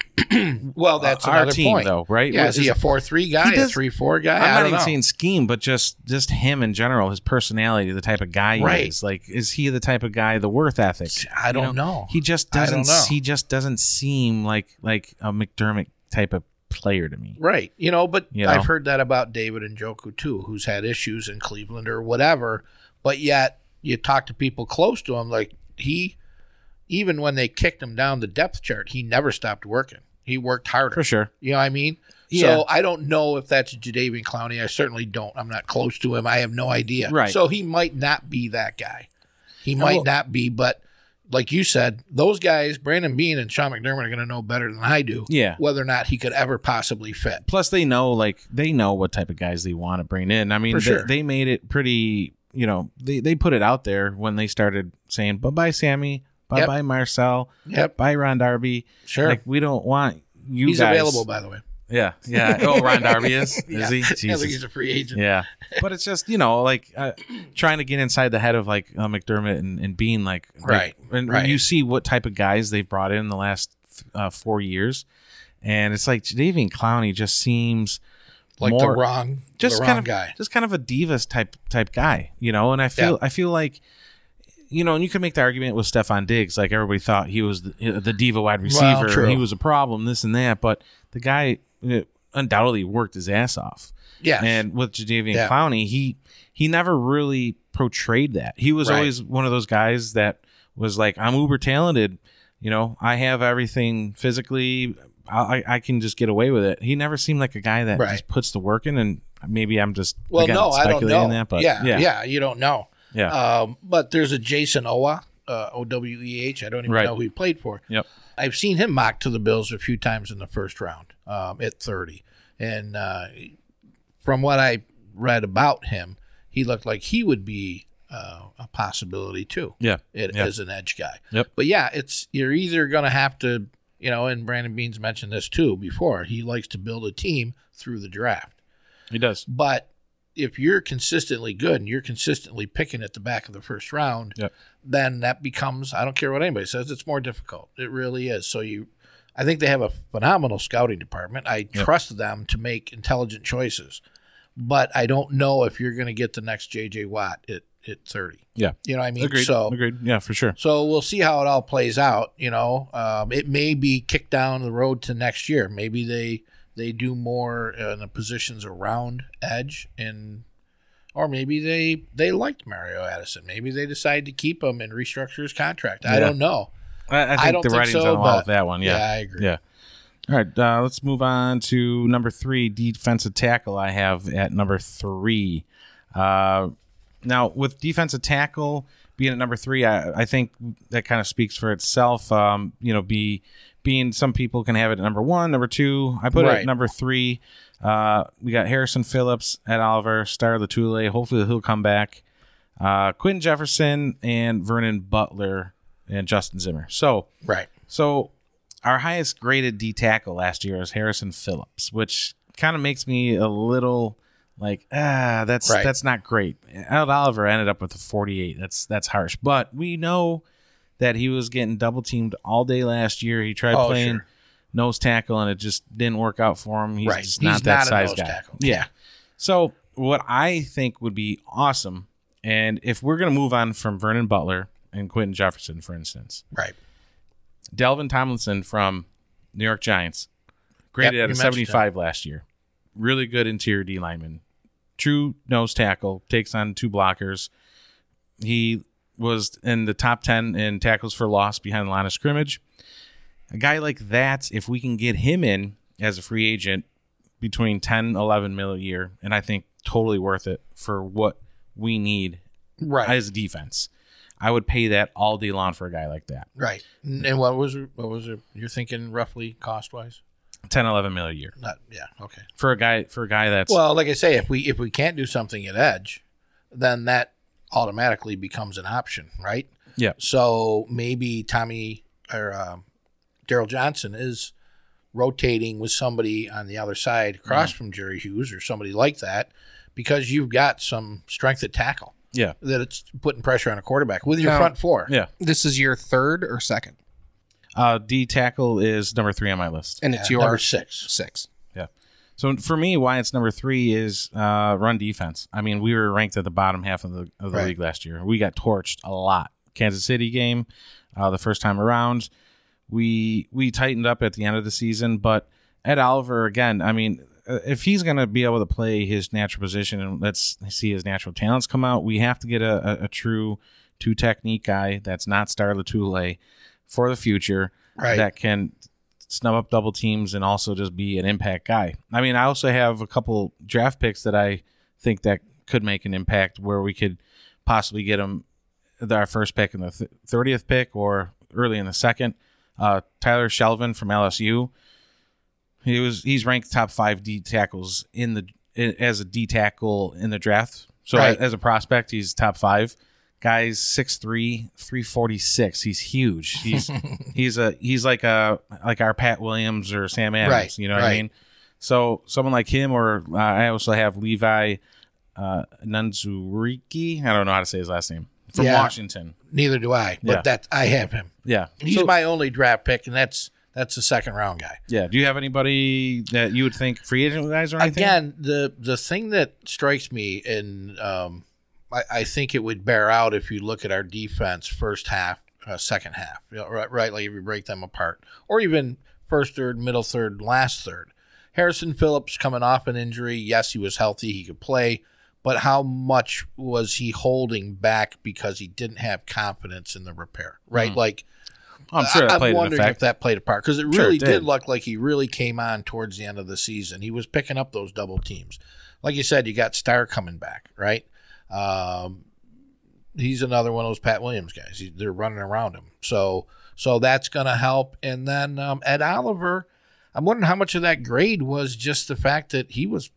Well, that's uh, another our team, point, though, right? Yeah, is, is he a four three guy, does, a three four guy? I'm I not even know. Saying scheme, but just just him in general, his personality, the type of guy he right. is. Like, is he the type of guy? The worth ethic? I don't you know? know. He just doesn't. He just doesn't seem like like a McDermott type of player to me. Right. You know. But you know? I've heard that about David Njoku too, who's had issues in Cleveland or whatever. But yet. You talk to people close to him, like he, even when they kicked him down the depth chart, he never stopped working. He worked harder. For sure. You know what I mean? Yeah. So I don't know if that's Jadeveon Clowney. I certainly don't. I'm not close to him. I have no idea. Right. So he might not be that guy. He might well, not be, but like you said, those guys, Brandon Beane and Sean McDermott, are going to know better than I do yeah. whether or not he could ever possibly fit. Plus they know, like, they know what type of guys they want to bring in. I mean, For sure. they, they made it pretty... You know, they, they put it out there when they started saying, bye-bye, Sammy. Bye-bye, yep. Marcel. Yep. Bye, Ron Darby. Sure. Like, we don't want you he's guys. He's available, by the way. Yeah. Yeah. Oh, Ron Darby is? Is yeah. he? Jesus. I think he's a free agent. Yeah. But it's just, you know, like uh, trying to get inside the head of, like, uh, McDermott and, and Beane, like. Right. Like, and right. you see what type of guys they've brought in the last uh, four years. And it's like, Jadeveon Clowney just seems like more, the wrong, just the wrong kind of guy, just kind of a divas type type guy, you know. And I feel yeah. I feel like, you know, and you can make the argument with Stephon Diggs, like everybody thought he was the, the diva wide receiver, well, and he was a problem, this and that, but the guy undoubtedly worked his ass off. Yeah, and with Jadeveon yeah. Clowney, he he never really portrayed that. He was right. always one of those guys that was like, I'm uber talented, you know, I have everything physically. I, I can just get away with it. He never seemed like a guy that right. just puts the work in, and maybe I'm just well, again, no, speculating I don't know. That, but yeah, yeah, yeah, you don't know. Yeah, um, but there's a Jason Owa, uh, O W E H. I don't even right. know who he played for. Yep, I've seen him mocked to the Bills a few times in the first round um, at thirty, and uh, from what I read about him, he looked like he would be uh, a possibility too. Yeah, it, yeah, as an edge guy. Yep. But yeah, it's you're either going to have to. You know, and Brandon Beane's mentioned this too before. He likes to build a team through the draft. He does. But if you're consistently good and you're consistently picking at the back of the first round, yep. then that becomes, I don't care what anybody says, it's more difficult. It really is. So you, I think they have a phenomenal scouting department. I yep. trust them to make intelligent choices. But I don't know if you're going to get the next J J. Watt at, at thirty. Yeah. You know what I mean? Agreed. So, Agreed. Yeah, for sure. So we'll see how it all plays out. You know, um, it may be kicked down the road to next year. Maybe they they do more in the positions around edge, and or maybe they, they liked Mario Addison. Maybe they decide to keep him and restructure his contract. Yeah. I don't know. I, I think I don't the think writing's so, on the wall with that one. Yeah. yeah, I agree. Yeah. All right, uh, let's move on to number three, defensive tackle. I have at number three. Uh, now, with defensive tackle being at number three, I, I think that kind of speaks for itself. Um, you know, be being some people can have it at number one, number two. I put right. it at number three. Uh, we got Harrison Phillips, Ed Oliver, Star Lotulelei. Hopefully, he'll come back. Uh, Quentin Jefferson and Vernon Butler and Justin Zimmer. So right, so. Our highest graded D tackle last year is Harrison Phillips, which kind of makes me a little like, ah, that's right. that's not great. Ed Oliver ended up with a forty-eight. That's that's harsh. But we know that he was getting double teamed all day last year. He tried oh, playing sure. nose tackle, and it just didn't work out for him. He's right. just not He's that not size guy. Tackle. Yeah. So what I think would be awesome, and if we're going to move on from Vernon Butler and Quentin Jefferson, for instance. Right. Dalvin Tomlinson from New York Giants, graded yep, at a seventy-five him. Last year. Really good interior D lineman. True nose tackle, takes on two blockers. He was in the top ten in tackles for loss behind the line of scrimmage. A guy like that, if we can get him in as a free agent between ten, eleven mil a year, and I think totally worth it for what we need right. as a defense. I would pay that all day long for a guy like that. Right. And what was what was it? You're thinking roughly cost wise? ten, eleven mil a year. Not yeah, okay. For a guy for a guy that's well, like I say, if we if we can't do something at edge, then that automatically becomes an option, right? Yeah. So maybe Tommy or uh, Daryl Johnson is rotating with somebody on the other side across mm-hmm. from Jerry Hughes or somebody like that, because you've got some strength at tackle. Yeah, that it's putting pressure on a quarterback with your now, front four. Yeah, this is your third or second. Uh, D tackle is number three on my list, and it's yeah, your number six. Six. Yeah. So for me, why it's number three is uh, run defense. I mean, we were ranked at the bottom half of the of the right. league last year. We got torched a lot. Kansas City game, uh, the first time around, we we tightened up at the end of the season. But Ed Oliver again, I mean. If he's going to be able to play his natural position and let's see his natural talents come out, we have to get a, a, a true two-technique guy that's not Star Lotulelei for the future right. that can snub up double teams and also just be an impact guy. I mean, I also have a couple draft picks that I think that could make an impact where we could possibly get them our first pick in the th- thirtieth pick or early in the second. Uh, Tyler Shelvin from L S U. He was he's ranked top five D tackles in the in, as a D tackle in the draft. So right. as a prospect, he's top five. Guy's six three, three forty-six. He's huge. He's he's a he's like a like our Pat Williams or Sam Adams. Right. You know what right. I mean? So someone like him, or uh, I also have Levi uh, Nzuriki. I don't know how to say his last name. From yeah. Washington. Neither do I. But yeah. that I have him. Yeah, he's so, my only draft pick, and that's. That's the second round guy. Yeah. Do you have anybody that you would think free agent guys or anything? Again, the the thing that strikes me, and um, I, I think it would bear out if you look at our defense first half, uh, second half, you know, right, right? Like if you break them apart, or even first third, middle third, last third. Harrison Phillips coming off an injury. Yes, he was healthy. He could play. But how much was he holding back because he didn't have confidence in the repair, right? Mm. Like, I'm sure that played an effect. I'm wondering if that played a part, because it really did look like he really came on towards the end of the season. He was picking up those double teams. Like you said, you got Star coming back, right? Um, he's another one of those Pat Williams guys. He, they're running around him. So, so that's going to help. And then um, Ed Oliver, I'm wondering how much of that grade was just the fact that he was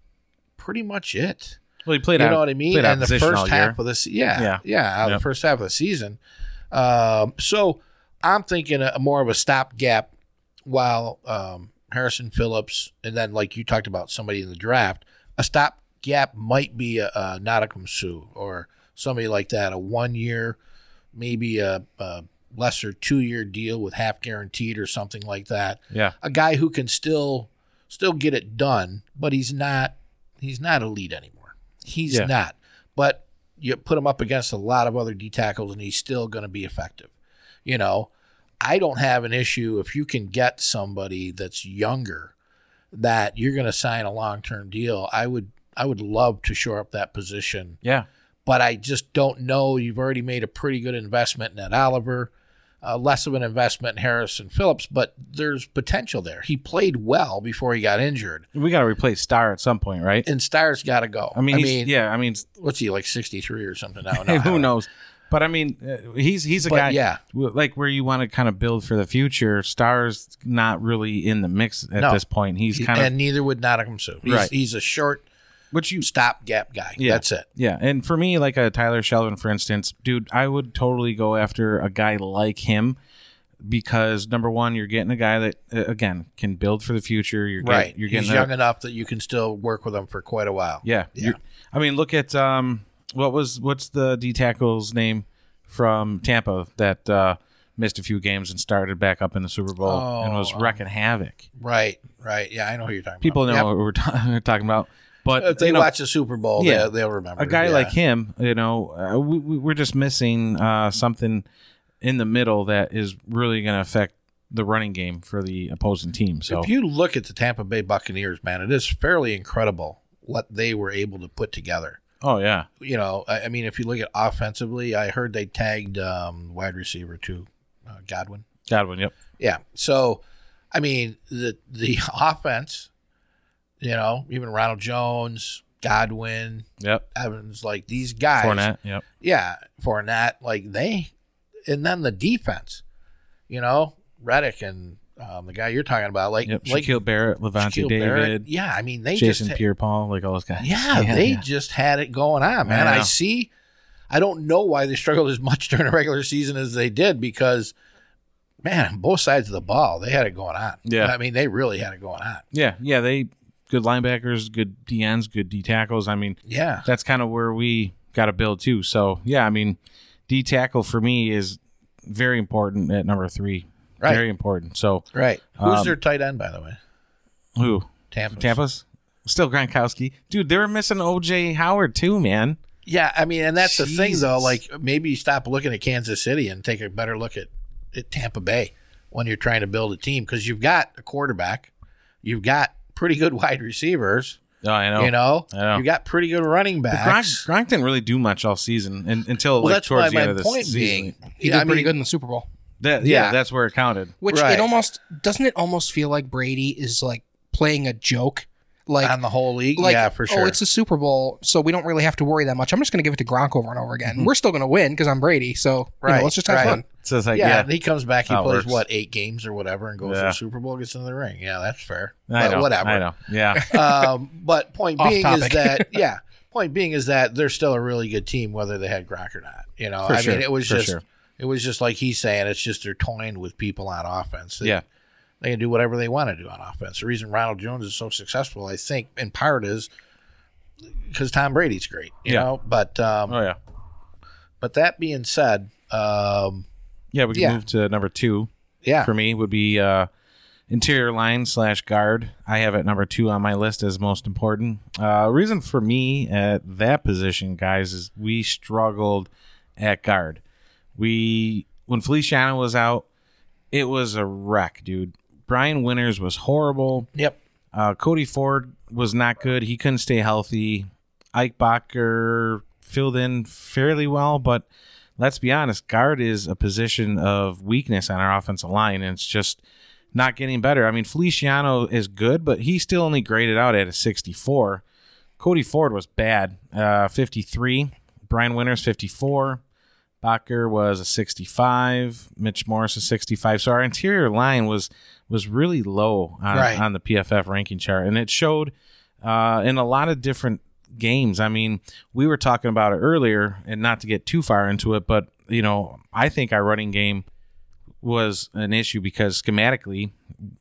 pretty much it. Well, he played you out, know what I mean? And the first half year. of the se- yeah, yeah, yeah, yep. the first half of the season. Um, so I'm thinking a, more of a stopgap while um, Harrison Phillips, and then like you talked about somebody in the draft, a stopgap might be a, a Ndamukong Suh or somebody like that, a one year, maybe a, a lesser two year deal with half guaranteed or something like that. Yeah, a guy who can still still get it done, but he's not he's not elite anymore. He's yeah. not, but you put him up against a lot of other D tackles, and he's still going to be effective. You know, I don't have an issue if you can get somebody that's younger that you're going to sign a long-term deal. I would, I would love to shore up that position. Yeah, but I just don't know. You've already made a pretty good investment in Ed Oliver, uh, less of an investment in Harrison Phillips, but there's potential there. He played well before he got injured. We got to replace Star at some point, right? And Star's got to go. I mean, I mean, yeah, I mean, what's he like, sixty-three or something now? No, who knows? But I mean, he's he's a but, guy, yeah, like where you want to kind of build for the future. Star's not really in the mix at no. this point. He's kind he, of, and neither would Ndamukong Suh. He's, right, he's a short, which you stopgap guy. Yeah, that's it. Yeah, and for me, like a Tyler Shelvin, for instance, dude, I would totally go after a guy like him because number one, you're getting a guy that uh, again can build for the future. You're right. Get, you're getting He's a, young enough that you can still work with him for quite a while. Yeah. Yeah. I mean, look at um, what was what's the D tackle's name from Tampa that uh, missed a few games and started back up in the Super Bowl oh, and was wrecking um, havoc. Right. Right. Yeah, I know who you're talking People about. People know yep. what we're ta- talking about. But if they you know, watch the Super Bowl, yeah, they'll, they'll remember. A guy yeah. like him, you know, uh, we, we're just missing uh, something in the middle that is really going to affect the running game for the opposing team. So if you look at the Tampa Bay Buccaneers, man, it is fairly incredible what they were able to put together. Oh, yeah. You know, I, I mean, if you look at offensively, I heard they tagged um, wide receiver too, uh, Godwin. Godwin, yep. Yeah. So, I mean, the the offense – you know, even Ronald Jones, Godwin, yep. Evans, like these guys. Fournette, yep. Yeah, Fournette, like they, and then the defense, you know, Reddick and um, the guy you're talking about, like, yep. like Shaquille Barrett, Levante Shaquille David. Barrett. Yeah, I mean, they Jason just. Jason Pierre-Paul, like all those guys. Yeah, yeah they yeah. just had it going on, man. I, I see, I don't know why they struggled as much during the regular season as they did because. Man, both sides of the ball, they had it going on. Yeah. I mean, they really had it going on. Yeah, yeah, they. Good linebackers, good D Ns, good D tackles. I mean, yeah, that's kind of where we got to build too. So, yeah, I mean, D tackle for me is very important at number three. Right. Very important. So, right. Who's um, their tight end, by the way? Who? Tampa's. Tampa's? Still Gronkowski. Dude, they were missing O J Howard too, man. Yeah, I mean, and that's Jesus. the thing, though. Like, maybe you stop looking at Kansas City and take a better look at, at Tampa Bay when you're trying to build a team because you've got a quarterback, you've got pretty good wide receivers. Oh, I know. You know, I know. You got pretty good running backs. Gronk, Gronk didn't really do much all season and, until well, like, that's towards the end of the season. Being, he yeah, did I pretty mean, good in the Super Bowl. That, yeah, yeah, that's where it counted. Which right. it almost doesn't it almost feel like Brady is like playing a joke, like on the whole league. Like, yeah, for sure. Oh, it's a Super Bowl, so we don't really have to worry that much. I'm just going to give it to Gronk over and over again. Mm-hmm. We're still going to win because I'm Brady. So right, you know, let's just have right. fun. So it's like, yeah, yeah, he comes back, he plays, works. what, eight games or whatever, and goes yeah. to the Super Bowl, gets into the ring. Yeah, that's fair. I but know, whatever. I know, yeah. Um, but point being topic. is that, yeah, point being is that they're still a really good team, whether they had Gronk or not. You know, For I sure. mean, it was For just sure. it was just like he's saying, it's just they're toying with people on offense. They, yeah. They can do whatever they want to do on offense. The reason Ronald Jones is so successful, I think, in part is because Tom Brady's great, you yeah. know? But, um, oh, yeah. But that being said, um, yeah, we can yeah. move to number two. Yeah, for me would be uh, Interior line slash guard, I have at number two on my list as most important. Uh, reason for me at that position, guys, is we struggled at guard. We when Feliciano was out, it was a wreck, dude. Brian Winters was horrible. Yep. Uh, Cody Ford was not good. He couldn't stay healthy. Ike Bacher filled in fairly well, but let's be honest, guard is a position of weakness on our offensive line, and it's just not getting better. I mean, Feliciano is good, but he still only graded out at a sixty-four. Cody Ford was bad, uh, fifty-three. Brian Winters, fifty-four. Bacher was a sixty-five. Mitch Morse, a sixty-five. So our interior line was was really low on, right. on the P F F ranking chart, and it showed uh, in a lot of different games. I mean, we were talking about it earlier, and not to get too far into it, but, you know, I think our running game was an issue because schematically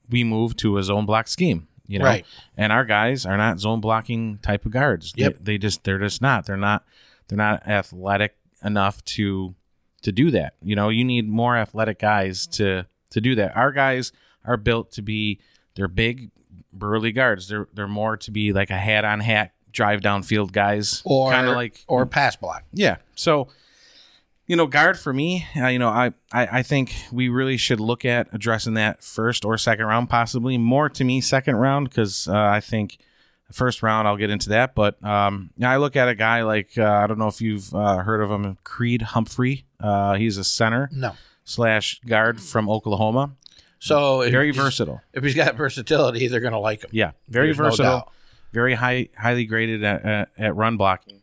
we moved to a zone block scheme, you know, right. and our guys are not zone blocking type of guards. Yep. They, they just, they're just not, they're not, they're not athletic enough to, to do that. You know, you need more athletic guys to, to do that. Our guys are built to be, they're big burly guards. They're, they're more to be like a hat on hat drive downfield guys, or kind of like, or pass block. Yeah. So, you know, guard for me, uh, you know, I, I, I think we really should look at addressing that first or second round, possibly more to me second round, because uh, I think the first round I'll get into that. But um, I look at a guy like, uh, I don't know if you've uh, heard of him, Creed Humphrey. Uh, he's a center no. slash guard from Oklahoma. So very if versatile. If he's got versatility, they're going to like him. Yeah, very There's versatile, no very high, highly graded at, at, at run blocking.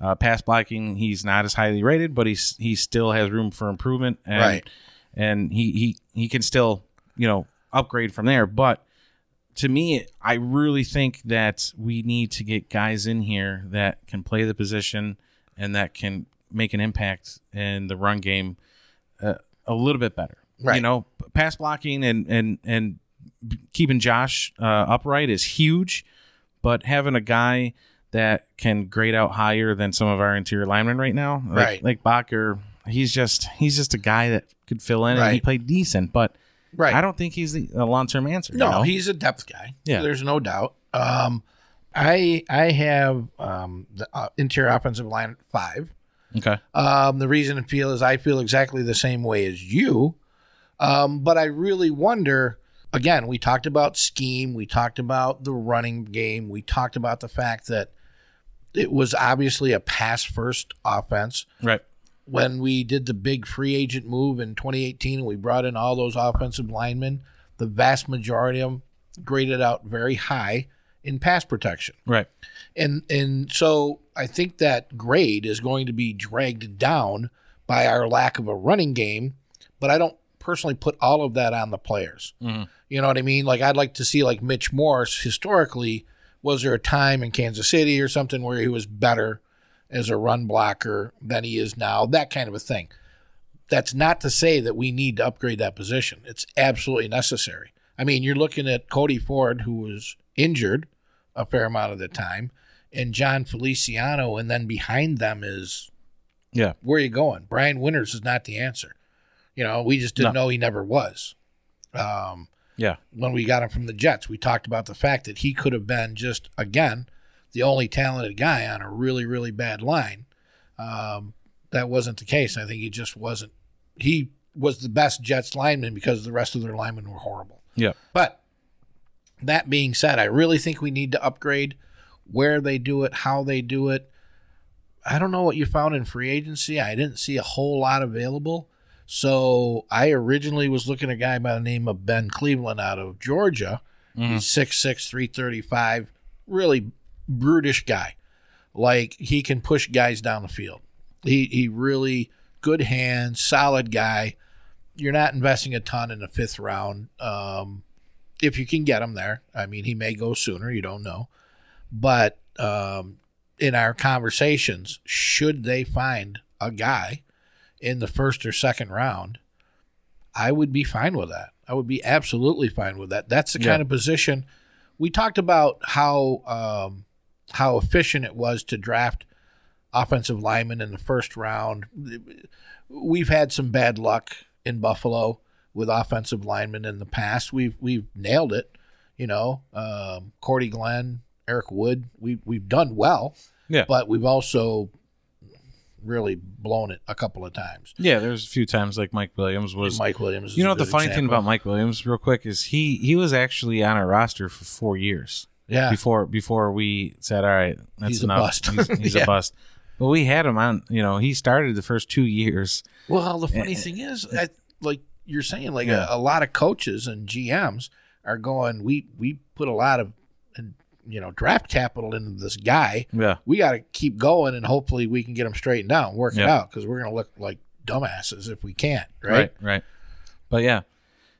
Uh, pass blocking, he's not as highly rated, but he's he still has room for improvement, and right. and he, he he can still, you know, upgrade from there. But to me, I really think that we need to get guys in here that can play the position and that can make an impact in the run game uh, a little bit better. Right. You know, pass blocking and and and keeping Josh uh, upright is huge, but having a guy that can grade out higher than some of our interior linemen right now. Like, right. Like Bacher, he's just he's just a guy that could fill in, right. and he played decent, but right. I don't think he's the, a long-term answer. No, you know? He's a depth guy. Yeah. There's no doubt. Um, I I have um, the uh, interior offensive line at five. Okay. Um, the reason I feel is I feel exactly the same way as you, um, but I really wonder. Again, we talked about scheme. We talked about the running game. We talked about the fact that it was obviously a pass-first offense. Right. When we did the big free agent move in twenty eighteen and we brought in all those offensive linemen, the vast majority of them graded out very high in pass protection. Right. And and so I think that grade is going to be dragged down by our lack of a running game, but I don't personally put all of that on the players. Mm-hmm. You know what I mean? Like, I'd like to see, like, Mitch Morse, historically, was there a time in Kansas City or something where he was better as a run blocker than he is now? That kind of a thing. That's not to say that we need to upgrade that position. It's absolutely necessary. I mean, you're looking at Cody Ford, who was injured a fair amount of the time, and John Feliciano, and then behind them is, yeah, where are you going? Brian Winters is not the answer. You know, we just didn't no. know he never was. Um, yeah. When we got him from the Jets, we talked about the fact that he could have been just, again, the only talented guy on a really, really bad line. Um, that wasn't the case. I think he just wasn't. He was the best Jets lineman because the rest of their linemen were horrible. Yeah. But that being said, I really think we need to upgrade where they do it, how they do it. I don't know what you found in free agency. I didn't see a whole lot available. So I originally was looking at a guy by the name of Ben Cleveland out of Georgia. Mm. He's six six, three thirty-five, really brutish guy. Like, he can push guys down the field. He he really good hands, solid guy. You're not investing a ton in the fifth round um, if you can get him there. I mean, he may go sooner. You don't know. But um, in our conversations, should they find a guy in the first or second round, I would be fine with that. I would be absolutely fine with that. That's the kind yeah. of position. We talked about how um, how efficient it was to draft offensive linemen in the first round. We've had some bad luck in Buffalo. with offensive linemen in the past. We've we've nailed it, you know. Um, Cordy Glenn, Eric Wood. We we've done well, yeah. But we've also really blown it a couple of times. Yeah, there's a few times like Mike Williams was. Mike Williams. You know what the funny example. thing about Mike Williams, real quick, is he he was actually on our roster for four years. Yeah. Before before we said, all right, that's he's enough. A bust. He's, he's yeah. a bust. But we had him on. You know, he started the first two years. Well, the funny and, thing is, I, like. You're saying like yeah. a, a lot of coaches and G Ms are going, we, we put a lot of, you know, draft capital into this guy. Yeah. We got to keep going and hopefully we can get him straightened out and work yeah. it out because we're going to look like dumbasses if we can't. Right. Right. right. But yeah.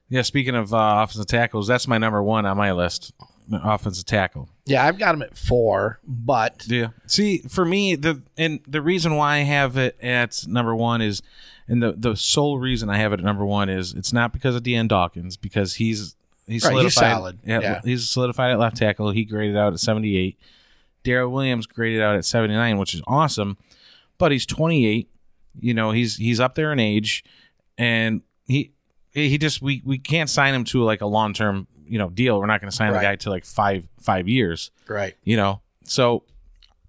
Yeah. Speaking of uh, offensive tackles, that's my number one on my list. Offensive tackle. Yeah. I've got him at four, but. Yeah. See, for me, the, and the reason why I have it at number one is, and the, the sole reason I have it at number one is it's not because of Deon Dawkins, because he's he's right, solidified. He's solid. At, yeah. He's solidified at left tackle. He graded out at seventy-eight. Daryl Williams graded out at seventy-nine, which is awesome. But he's twenty-eight. You know, he's he's up there in age, and he he just we we can't sign him to like a long term you know deal. We're not going to sign right. the guy to like five five years. Right. You know. So,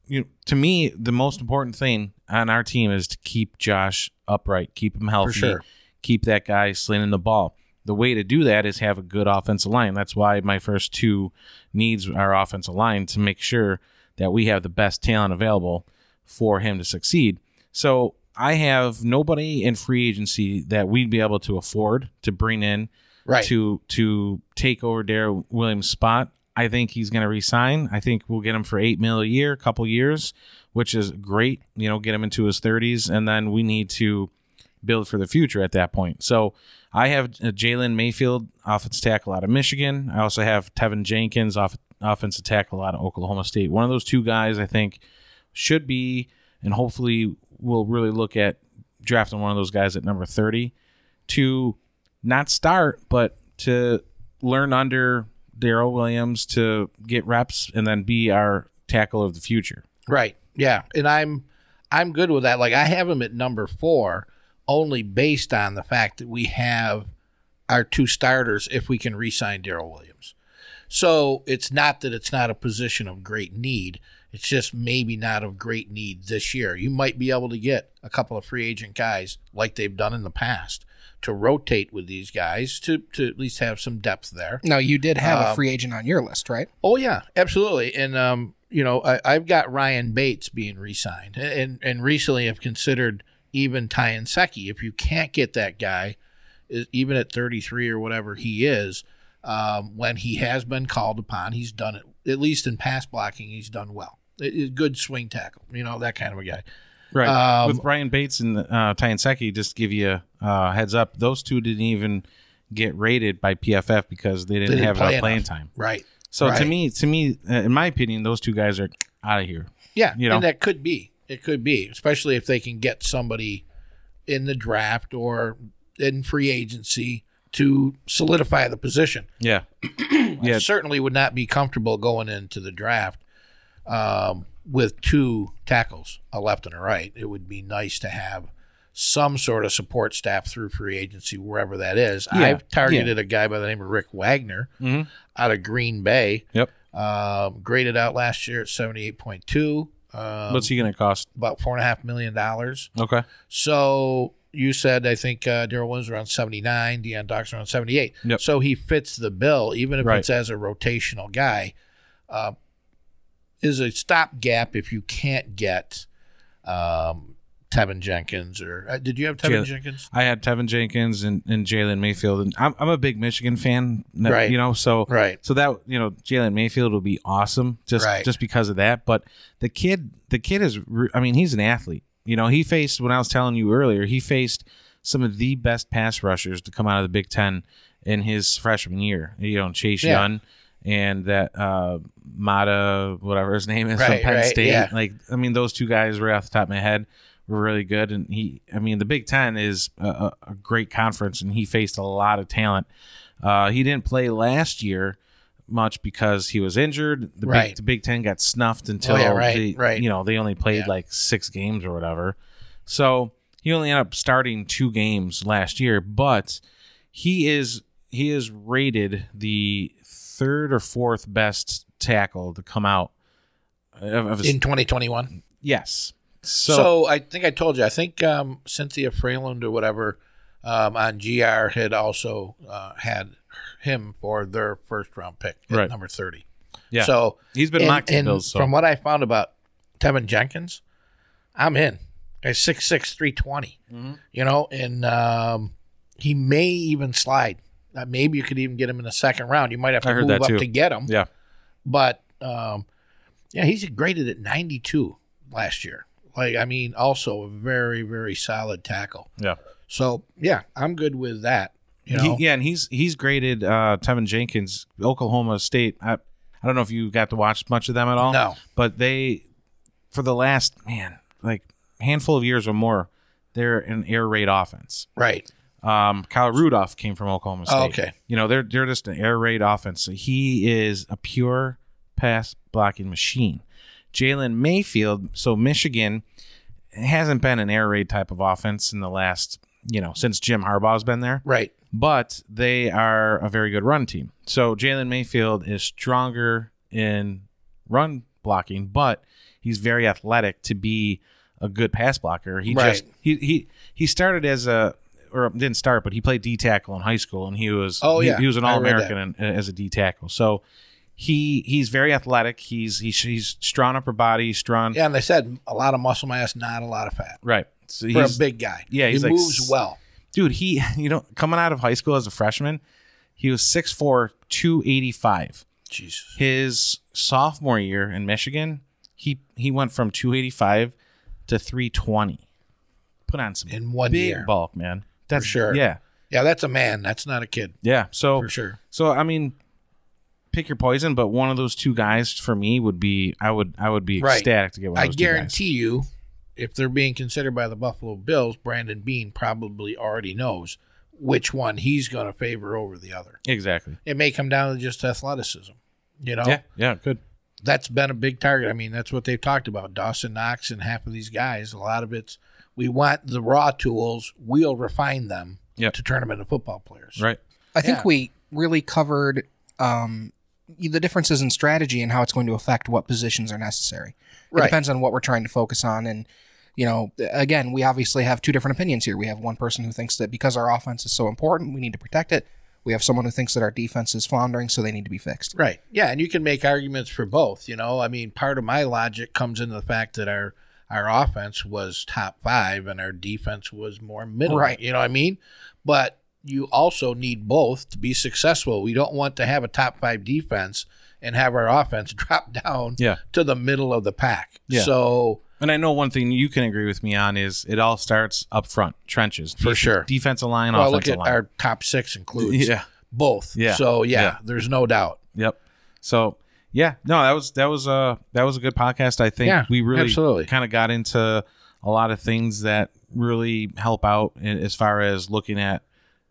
you know, to me, the most important thing on our team is to keep Josh upright, keep him healthy, sure. keep that guy slinging the ball. The way to do that is have a good offensive line. That's why my first two needs are offensive line, to make sure that we have the best talent available for him to succeed. So I have nobody in free agency that we'd be able to afford to bring in right. to to take over Darrell Williams' spot. I think he's going to resign. I think we'll get him for eight mil a year, a couple years, which is great. You know, get him into his thirties, and then we need to build for the future at that point. So I have Jalen Mayfield, offensive tackle out of Michigan. I also have Tevin Jenkins, off, offensive tackle out of Oklahoma State. One of those two guys I think should be, and hopefully we'll really look at drafting one of those guys at number thirty to not start, but to learn under Daryl Williams, to get reps and then be our tackle of the future. Right. Yeah. And I'm I'm good with that. Like, I have him at number four only based on the fact that we have our two starters if we can re-sign Daryl Williams. So it's not that it's not a position of great need. It's just maybe not of great need this year. You might be able to get a couple of free agent guys like they've done in the past to rotate with these guys to, to at least have some depth there. Now, you did have um, a free agent on your list, right? Oh, yeah, absolutely. And, um, you know, I, I've got Ryan Bates being re-signed. And, and recently I've considered even Ty Inseki. If you can't get that guy, even at thirty-three or whatever he is, um, when he has been called upon, he's done it, at least in pass blocking, he's done well. It, it, good swing tackle, you know, that kind of a guy. Right. Um, with Ryan Bates and uh, Ty Inseki, just give you a uh, heads up, those two didn't even get rated by P F F because they didn't, they didn't have enough playing time. Right. So right. to me, to me, uh, in my opinion, those two guys are out of here. Yeah, you know? And that could be. It could be, especially if they can get somebody in the draft or in free agency to solidify the position. Yeah. I yeah. certainly would not be comfortable going into the draft um with two tackles, a left and a right. It would be nice to have some sort of support staff through free agency, wherever that is. Yeah. I've targeted yeah. a guy by the name of Rick Wagner mm-hmm. out of Green Bay. Yep. Um, graded out last year at seventy-eight point two. Um, What's he going to cost? About four point five million dollars. Okay. So you said, I think uh, Daryl Williams around seventy-nine, Deon Dawkins around seventy-eight. Yep. So he fits the bill, even if right. it's as a rotational guy. Um, is a stopgap if you can't get um, Tevin Jenkins. Or uh, did you have Tevin Jaylen, Jenkins? I had Tevin Jenkins and, and Jalen Mayfield. And I'm, I'm a big Michigan fan, right. you know, so right. so that, you know, Jalen Mayfield will be awesome just right. just because of that. But the kid, the kid is, I mean, he's an athlete. You know, he faced, when I was telling you earlier, he faced some of the best pass rushers to come out of the Big Ten in his freshman year. You know, Chase yeah. Young. And that uh, Mata, whatever his name is, right, from Penn right, State. Yeah. Like, I mean, those two guys right off the top of my head were really good. And he, I mean, the Big Ten is a, a great conference, and he faced a lot of talent. Uh, he didn't play last year much because he was injured. The, right. big, the Big Ten got snuffed until, oh, yeah, right, they, right. you know, they only played yeah. like six games or whatever. So he only ended up starting two games last year, but he is he is rated the third or fourth best tackle to come out of, of his, in twenty twenty-one. Yes. So, so I think I told you. I think um, Cynthia Freeland or whatever um, on G R had also uh, had him for their first round pick at right. number thirty. Yeah. So he's been and, mocked to those. So. From what I found about Tevin Jenkins, I'm in. He's six six, three twenty. Mm-hmm. You know, and um, he may even slide. Uh, maybe you could even get him in the second round. You might have to move up too. to get him. Yeah. But um, yeah, he's graded at ninety-two last year. Like, I mean, also a very, very solid tackle. Yeah. So, yeah, I'm good with that. You know? He, yeah, and he's he's graded uh, Tevin Jenkins, Oklahoma State. I, I don't know if you got to watch much of them at all. No. But they, for the last, man, like handful of years or more, they're an air raid offense. Right. Um, Kyle Rudolph came from Oklahoma State. Oh, okay. You know, they're, they're just an air raid offense. So he is a pure pass blocking machine. Jalen Mayfield, so Michigan hasn't been an air raid type of offense in the last, you know, since Jim Harbaugh's been there. Right. But they are a very good run team. So Jalen Mayfield is stronger in run blocking, but he's very athletic to be a good pass blocker. He right. just he he he started as a or didn't start, but he played D tackle in high school, and he was oh, he, yeah. he was an All American as a D tackle. So He he's very athletic. He's he's he's strong upper body, strong. Yeah, and they said a lot of muscle mass, not a lot of fat. Right. So for he's a big guy. Yeah, he's he like, moves well. Dude, he you know coming out of high school as a freshman, he was six four, two eighty-five. Jesus. His sophomore year in Michigan, he he went from two eighty-five to three twenty. Put on some in one big year. Bulk, man. That's for sure. Yeah. Yeah, that's a man. That's not a kid. Yeah. So for sure. So I mean, pick your poison, but one of those two guys for me would be I would I would be ecstatic right. to get one of those I guarantee two guys. You, if they're being considered by the Buffalo Bills, Brandon Beane probably already knows which one he's going to favor over the other. Exactly. It may come down to just athleticism, you know? Yeah, yeah, it could. That's been a big target. I mean, that's what they've talked about. Dawson Knox and half of these guys, a lot of it's we want the raw tools, we'll refine them yep. to turn them into football players. Right. I yeah. think we really covered um, – the differences in strategy and how it's going to affect what positions are necessary. It right. depends on what we're trying to focus on. And, you know, again, we obviously have two different opinions here. We have one person who thinks that because our offense is so important, we need to protect it. We have someone who thinks that our defense is floundering, so they need to be fixed. Right. Yeah, and you can make arguments for both, you know. I mean, part of my logic comes into the fact that our our offense was top five and our defense was more middle. Right. You know what I mean? But you also need both to be successful. We don't want to have a top five defense and have our offense drop down yeah. to the middle of the pack. Yeah. So, and I know one thing you can agree with me on is it all starts up front, trenches. For Def- sure. Defensive line, well, offensive line. Well, look at our top six includes yeah. both. Yeah. So, yeah, yeah, there's no doubt. Yep. So, yeah, no, that was that was a, that was a good podcast. I think yeah, we really kind of got into a lot of things that really help out as far as looking at,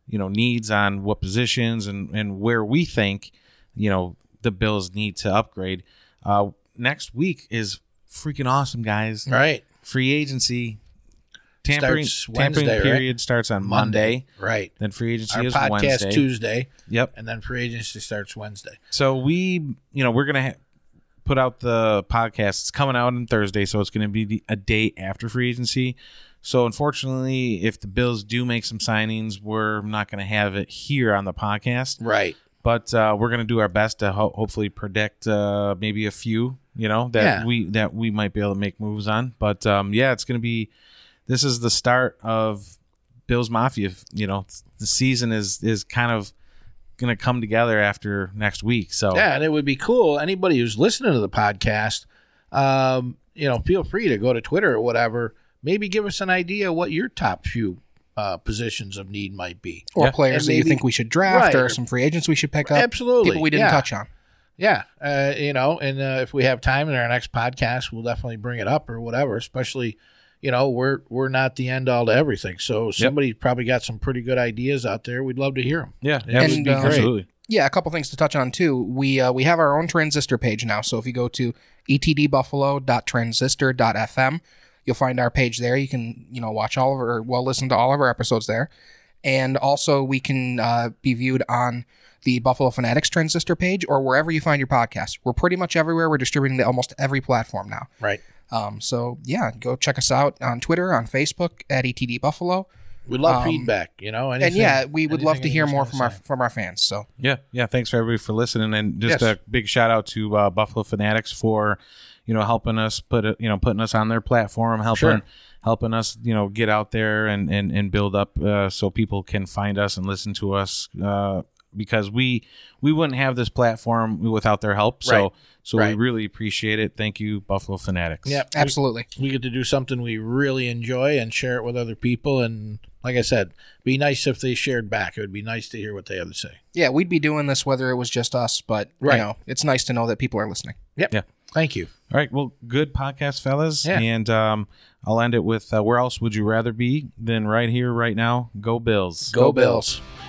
you know, needs on what positions and, and where we think, you know, the Bills need to upgrade. Uh, next week is freaking awesome, guys. Right. Free agency. Tampering, tampering period right? starts on Monday. Monday. Right. Then free agency Our is podcast Wednesday. podcast Tuesday. Yep. And then free agency starts Wednesday. So we, you know, we're going to ha- put out the podcast. It's coming out on Thursday, so it's going to be the, a day after free agency. So, unfortunately, if the Bills do make some signings, we're not going to have it here on the podcast. Right. But uh, we're going to do our best to ho- hopefully predict uh, maybe a few, you know, that yeah. we that we might be able to make moves on. But, um, yeah, it's going to be – this is the start of Bills Mafia. You know, the season is is kind of going to come together after next week. So yeah, and it would be cool. Anybody who's listening to the podcast, um, you know, feel free to go to Twitter or whatever. Maybe give us an idea what your top few uh, positions of need might be. Or yeah. players maybe, that you think we should draft right. or some free agents we should pick up. Absolutely. People we didn't yeah. touch on. Yeah. Uh, you know, and uh, if we have time in our next podcast, we'll definitely bring it up or whatever, especially, you know, we're we're not the end all to everything. So somebody yep. probably got some pretty good ideas out there. We'd love to hear them. Yeah. That and, would be uh, great. Absolutely. Yeah, a couple things to touch on, too. We uh, we have our own transistor page now. So if you go to e t d buffalo dot transistor dot f m, you'll find our page there. You can, you know, watch all of our, well, listen to all of our episodes there. And also we can uh, be viewed on the Buffalo Fanatics Transistor page or wherever you find your podcast. We're pretty much everywhere. We're distributing to almost every platform now. Right. Um, so, yeah, go check us out on Twitter, on Facebook, at E T D Buffalo. We love um, feedback, you know. Anything, and, yeah, we would love to hear more from our from our fans. So Yeah, yeah. Thanks, for everybody, for listening. And just yes. a big shout-out to uh, Buffalo Fanatics for, you know, helping us put – you know, putting us on their platform, helping sure. helping us, you know, get out there and, and, and build up uh, so people can find us and listen to us uh, because we we wouldn't have this platform without their help. So right. so right. we really appreciate it. Thank you, Buffalo Fanatics. Yeah, absolutely. We, we get to do something we really enjoy and share it with other people. And like I said, be nice if they shared back. It would be nice to hear what they have to say. Yeah, we'd be doing this whether it was just us, but right. you know, it's nice to know that people are listening. Yep. Yeah. Thank you. All right. Well, good podcast, fellas. Yeah. And um, I'll end it with uh, where else would you rather be than right here, right now? Go Bills. Go, Go Bills. Bills.